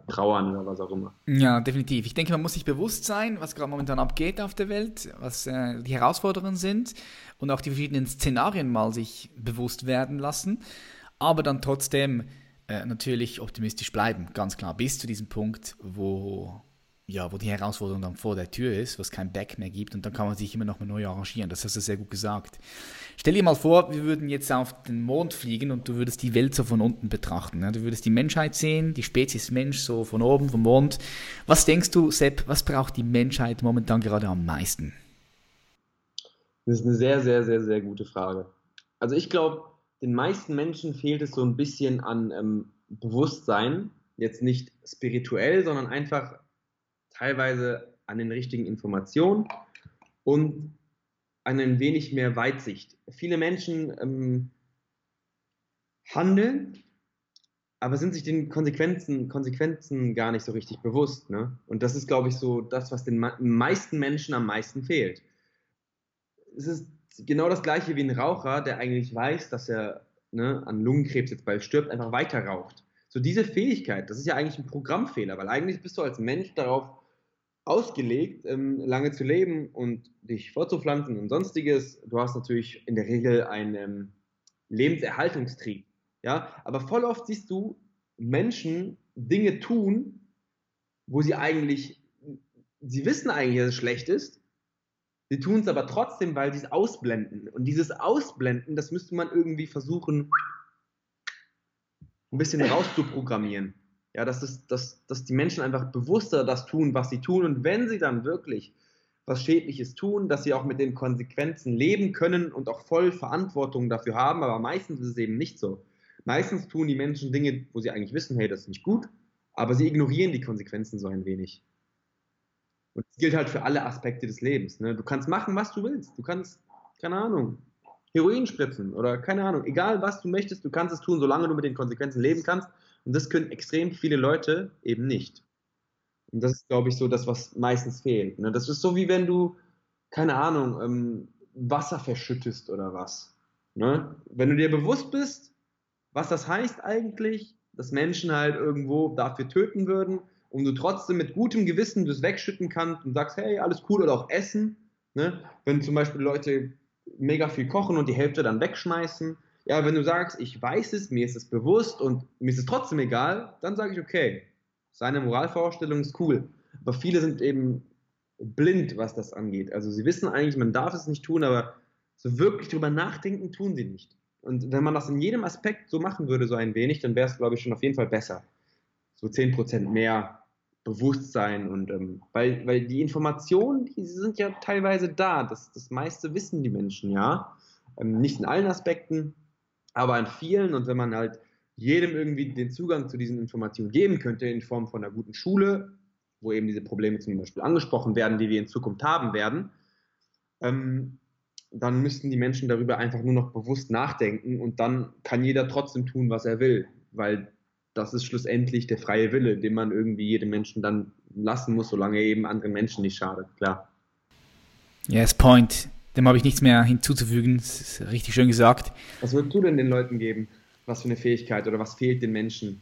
trauern oder was auch immer. Ja, definitiv. Ich denke, man muss sich bewusst sein, was gerade momentan abgeht auf der Welt, was die Herausforderungen sind und auch die verschiedenen Szenarien mal sich bewusst werden lassen. Aber dann trotzdem natürlich optimistisch bleiben, ganz klar, bis zu diesem Punkt, wo die Herausforderung dann vor der Tür ist, wo es kein Back mehr gibt und dann kann man sich immer noch mal neu arrangieren, das hast du sehr gut gesagt. Stell dir mal vor, wir würden jetzt auf den Mond fliegen und du würdest die Welt so von unten betrachten, ne? Du würdest die Menschheit sehen, die Spezies Mensch so von oben, vom Mond. Was denkst du, Sepp, was braucht die Menschheit momentan gerade am meisten? Das ist eine sehr, sehr, sehr, sehr gute Frage. Also ich glaube, den meisten Menschen fehlt es so ein bisschen an Bewusstsein, jetzt nicht spirituell, sondern einfach teilweise an den richtigen Informationen und an ein wenig mehr Weitsicht. Viele Menschen handeln, aber sind sich den Konsequenzen gar nicht so richtig bewusst. Ne? Und das ist, glaube ich, so das, was den meisten Menschen am meisten fehlt. Es ist genau das gleiche wie ein Raucher, der eigentlich weiß, dass er an Lungenkrebs jetzt bald stirbt, einfach weiter raucht. So diese Fähigkeit, das ist ja eigentlich ein Programmfehler, weil eigentlich bist du als Mensch darauf ausgelegt, lange zu leben und dich vorzupflanzen und sonstiges. Du hast natürlich in der Regel einen Lebenserhaltungstrieb. Ja? Aber voll oft siehst du Menschen Dinge tun, wo sie eigentlich, sie wissen eigentlich, dass es schlecht ist, sie tun es aber trotzdem, weil sie es ausblenden. Und dieses Ausblenden, das müsste man irgendwie versuchen, ein bisschen rauszuprogrammieren. Ja, dass die Menschen einfach bewusster das tun, was sie tun. Und wenn sie dann wirklich was Schädliches tun, dass sie auch mit den Konsequenzen leben können und auch voll Verantwortung dafür haben. Aber meistens ist es eben nicht so. Meistens tun die Menschen Dinge, wo sie eigentlich wissen, hey, das ist nicht gut, aber sie ignorieren die Konsequenzen so ein wenig. Und das gilt halt für alle Aspekte des Lebens. Ne? Du kannst machen, was du willst. Du kannst, keine Ahnung, Heroin spritzen oder keine Ahnung. Egal, was du möchtest, du kannst es tun, solange du mit den Konsequenzen leben kannst. Und das können extrem viele Leute eben nicht. Und das ist, glaube ich, so das, was meistens fehlt. Das ist so, wie wenn du, keine Ahnung, Wasser verschüttest oder was. Wenn du dir bewusst bist, was das heißt eigentlich, dass Menschen halt irgendwo dafür töten würden und du trotzdem mit gutem Gewissen das wegschütten kannst und sagst, hey, alles cool, oder auch essen. Wenn zum Beispiel Leute mega viel kochen und die Hälfte dann wegschmeißen. Ja, wenn du sagst, ich weiß es, mir ist es bewusst und mir ist es trotzdem egal, dann sage ich, okay, seine Moralvorstellung ist cool. Aber viele sind eben blind, was das angeht. Also sie wissen eigentlich, man darf es nicht tun, aber so wirklich drüber nachdenken tun sie nicht. Und wenn man das in jedem Aspekt so machen würde, so ein wenig, dann wäre es, glaube ich, schon auf jeden Fall besser. So 10% mehr Bewusstsein. Und weil die Informationen, die sind ja teilweise da. Das meiste wissen die Menschen, ja. Nicht in allen Aspekten, aber in vielen, und wenn man halt jedem irgendwie den Zugang zu diesen Informationen geben könnte in Form von einer guten Schule, wo eben diese Probleme zum Beispiel angesprochen werden, die wir in Zukunft haben werden, dann müssten die Menschen darüber einfach nur noch bewusst nachdenken und dann kann jeder trotzdem tun, was er will, weil das ist schlussendlich der freie Wille, den man irgendwie jedem Menschen dann lassen muss, solange er eben anderen Menschen nicht schadet, klar. Yes, point. Dem habe ich nichts mehr hinzuzufügen, das ist richtig schön gesagt. Was würdest du denn den Leuten geben? Was für eine Fähigkeit oder was fehlt den Menschen?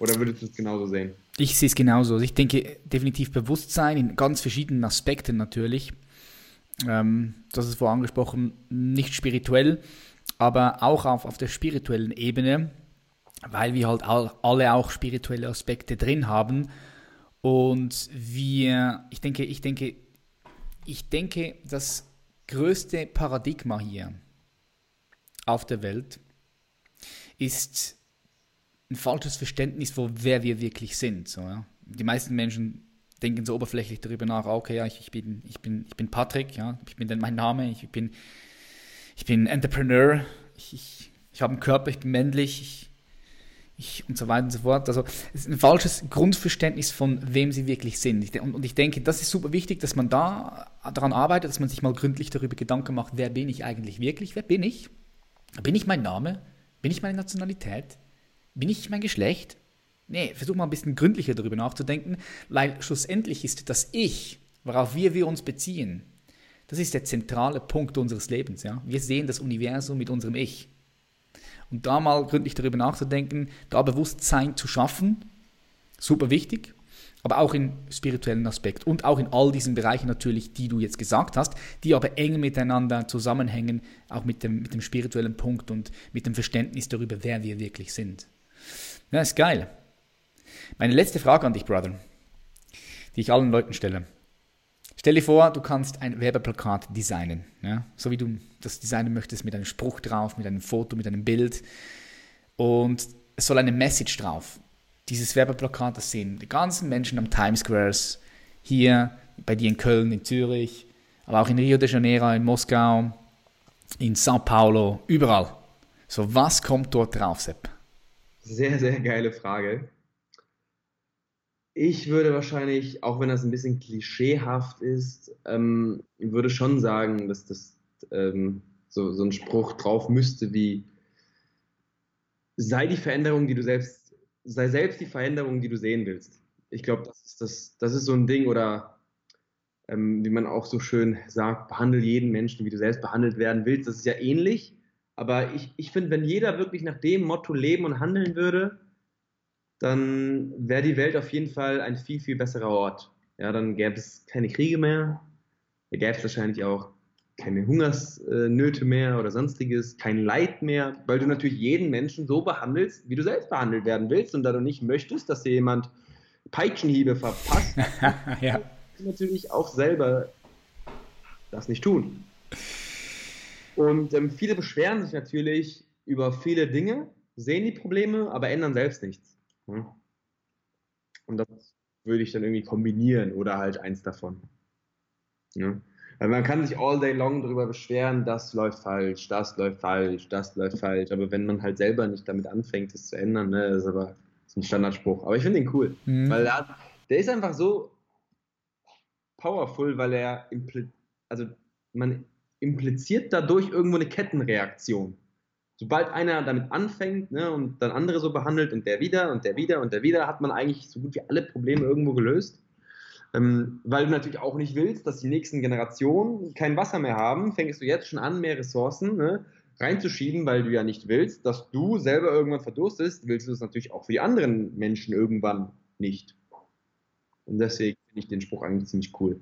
Oder würdest du es genauso sehen? Ich sehe es genauso. Ich denke, definitiv Bewusstsein in ganz verschiedenen Aspekten natürlich. Das ist vorhin angesprochen, nicht spirituell, aber auch auf der spirituellen Ebene, weil wir halt alle auch spirituelle Aspekte drin haben. Und ich denke, das größte Paradigma hier auf der Welt ist ein falsches Verständnis von wer wir wirklich sind. So, ja? Die meisten Menschen denken so oberflächlich darüber nach, okay, ja, ich bin Patrick, ja, ich bin dann mein Name, ich bin Entrepreneur, ich habe einen Körper, ich bin männlich, ich und so weiter und so fort. Also es ist ein falsches Grundverständnis von wem sie wirklich sind. Und ich denke, das ist super wichtig, dass man da daran arbeitet, dass man sich mal gründlich darüber Gedanken macht, wer bin ich eigentlich wirklich? Wer bin ich? Bin ich mein Name? Bin ich meine Nationalität? Bin ich mein Geschlecht? Nee, versuch mal ein bisschen gründlicher darüber nachzudenken, weil schlussendlich ist das Ich, worauf wir uns beziehen, das ist der zentrale Punkt unseres Lebens. Ja? Wir sehen das Universum mit unserem Ich. Und da mal gründlich darüber nachzudenken, da Bewusstsein zu schaffen, super wichtig, aber auch im spirituellen Aspekt und auch in all diesen Bereichen natürlich, die du jetzt gesagt hast, die aber eng miteinander zusammenhängen, auch mit dem spirituellen Punkt und mit dem Verständnis darüber, wer wir wirklich sind. Ja, ist geil. Meine letzte Frage an dich, Brother, die ich allen Leuten stelle. Stell dir vor, du kannst ein Werbeplakat designen, ja? So wie du das designen möchtest, mit einem Spruch drauf, mit einem Foto, mit einem Bild und es soll eine Message drauf. Dieses Werbeplakat, das sehen die ganzen Menschen am Times Square, hier bei dir in Köln, in Zürich, aber auch in Rio de Janeiro, in Moskau, in Sao Paulo, überall. So, was kommt dort drauf, Sepp? Sehr, sehr geile Frage. Ich würde wahrscheinlich, auch wenn das ein bisschen klischeehaft ist, würde schon sagen, dass das so ein Spruch drauf müsste wie sei selbst die Veränderung, die du sehen willst. Ich glaube, das ist so ein Ding, oder wie man auch so schön sagt, behandle jeden Menschen, wie du selbst behandelt werden willst. Das ist ja ähnlich, aber ich finde, wenn jeder wirklich nach dem Motto leben und handeln würde, dann wäre die Welt auf jeden Fall ein viel, viel besserer Ort. ja, dann gäbe es keine Kriege mehr, da gäbe es wahrscheinlich auch keine Hungersnöte mehr oder sonstiges, kein Leid mehr, weil du natürlich jeden Menschen so behandelst, wie du selbst behandelt werden willst, und da du nicht möchtest, dass dir jemand Peitschenhiebe verpasst, ja, kannst du natürlich auch selber das nicht tun. Und viele beschweren sich natürlich über viele Dinge, sehen die Probleme, aber ändern selbst nichts. Hm? Und das würde ich dann irgendwie kombinieren oder halt eins davon. Ja? Weil man kann sich all day long darüber beschweren, das läuft falsch, das läuft falsch, das läuft falsch. Aber wenn man halt selber nicht damit anfängt, es zu ändern, ne, das ist aber ein Standardspruch. Aber ich finde den cool, weil der ist einfach so powerful, weil er, man impliziert dadurch irgendwo eine Kettenreaktion. Sobald einer damit anfängt, ne, und dann andere so behandelt und der wieder und der wieder und der wieder, hat man eigentlich so gut wie alle Probleme irgendwo gelöst. Weil du natürlich auch nicht willst, dass die nächsten Generationen kein Wasser mehr haben, fängst du jetzt schon an, mehr Ressourcen, ne, reinzuschieben, weil du ja nicht willst, dass du selber irgendwann verdurstest, willst du es natürlich auch für die anderen Menschen irgendwann nicht. Und deswegen finde ich den Spruch eigentlich ziemlich cool.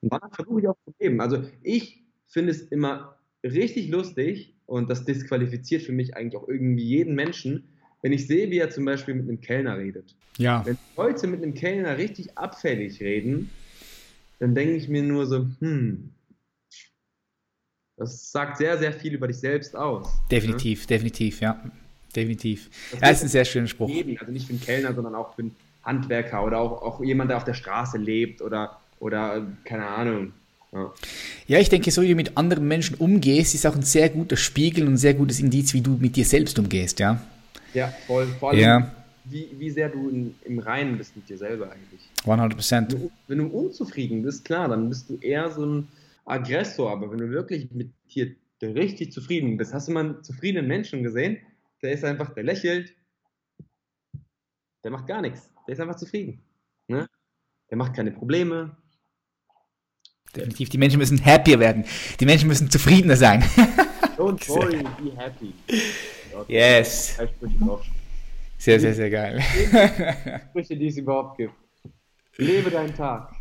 Und danach versuche ich auch zu leben. Also ich finde es immer richtig lustig, und das disqualifiziert für mich eigentlich auch irgendwie jeden Menschen, wenn ich sehe, wie er zum Beispiel mit einem Kellner redet. Ja. Wenn Leute mit einem Kellner richtig abfällig reden, dann denke ich mir nur so, das sagt sehr, sehr viel über dich selbst aus. Definitiv, ne? Definitiv, ja. Definitiv. Das ist ein sehr schöner Spruch. Also nicht für einen Kellner, sondern auch für einen Handwerker oder auch jemand, der auf der Straße lebt oder keine Ahnung. Ja, ich denke, so wie du mit anderen Menschen umgehst, ist auch ein sehr guter Spiegel und ein sehr gutes Indiz, wie du mit dir selbst umgehst, ja. Ja, voll. Vor allem, wie sehr du im Reinen bist mit dir selber eigentlich. 100%. Wenn du unzufrieden bist, klar, dann bist du eher so ein Aggressor, aber wenn du wirklich mit dir richtig zufrieden bist, hast du mal einen zufriedenen Menschen gesehen, der lächelt, der macht gar nichts, der ist einfach zufrieden. Ne? Der macht keine Probleme. Definitiv, die Menschen müssen happier werden. Die Menschen müssen zufriedener sein. Don't worry, be happy. Yes. Sehr, sehr, sehr geil. Sprüche, die es überhaupt gibt. Lebe deinen Tag.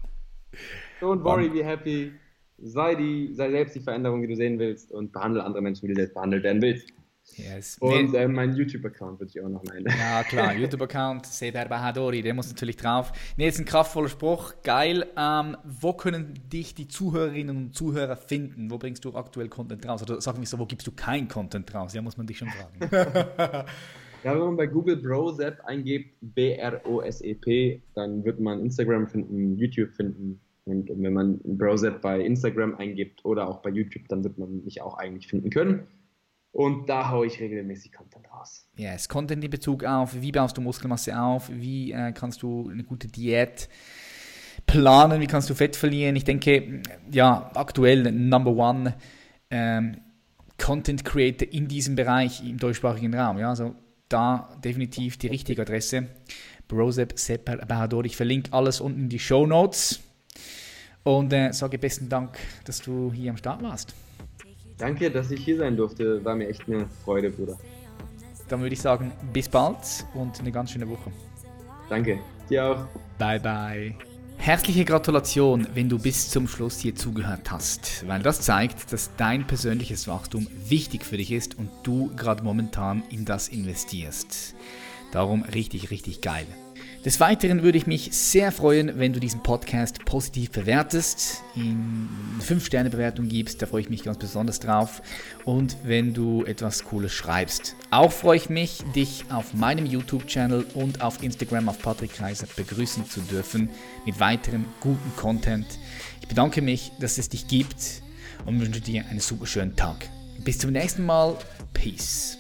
Don't worry, be happy. Sei selbst die Veränderung, die du sehen willst, und behandle andere Menschen, wie du selbst behandelt werden willst. Yes. Und meinen YouTube-Account würde ich auch noch meinen. Ja, klar, YouTube-Account, Sepehr Bahadori, der muss natürlich drauf. Nee, jetzt ein kraftvoller Spruch, geil. Wo können dich die Zuhörerinnen und Zuhörer finden? Wo bringst du aktuell Content raus? Oder sag mich so, wo gibst du kein Content raus? Ja, muss man dich schon fragen. Ja, wenn man bei Google Brosep eingibt, BROSEP, dann wird man Instagram finden, YouTube finden. Und wenn man Brosep bei Instagram eingibt oder auch bei YouTube, dann wird man mich auch eigentlich finden können. Und da haue ich regelmäßig Content raus. Yes, Content in Bezug auf, wie baust du Muskelmasse auf, wie kannst du eine gute Diät planen, wie kannst du Fett verlieren. Ich denke, ja, aktuell Number 1 Content Creator in diesem Bereich im deutschsprachigen Raum. Ja, also da definitiv die richtige Adresse. Brosep Sepehr Bahadori. Ich verlinke alles unten in die Shownotes und sage besten Dank, dass du hier am Start warst. Danke, dass ich hier sein durfte. War mir echt eine Freude, Bruder. Dann würde ich sagen, bis bald und eine ganz schöne Woche. Danke, dir auch. Bye, bye. Herzliche Gratulation, wenn du bis zum Schluss hier zugehört hast, weil das zeigt, dass dein persönliches Wachstum wichtig für dich ist und du gerade momentan in das investierst. Darum richtig, richtig geil. Des Weiteren würde ich mich sehr freuen, wenn du diesen Podcast positiv bewertest, in 5-Sterne-Bewertung gibst, da freue ich mich ganz besonders drauf, und wenn du etwas Cooles schreibst. Auch freue ich mich, dich auf meinem YouTube-Channel und auf Instagram auf Patrick Reiser begrüßen zu dürfen mit weiterem guten Content. Ich bedanke mich, dass es dich gibt und wünsche dir einen super schönen Tag. Bis zum nächsten Mal. Peace.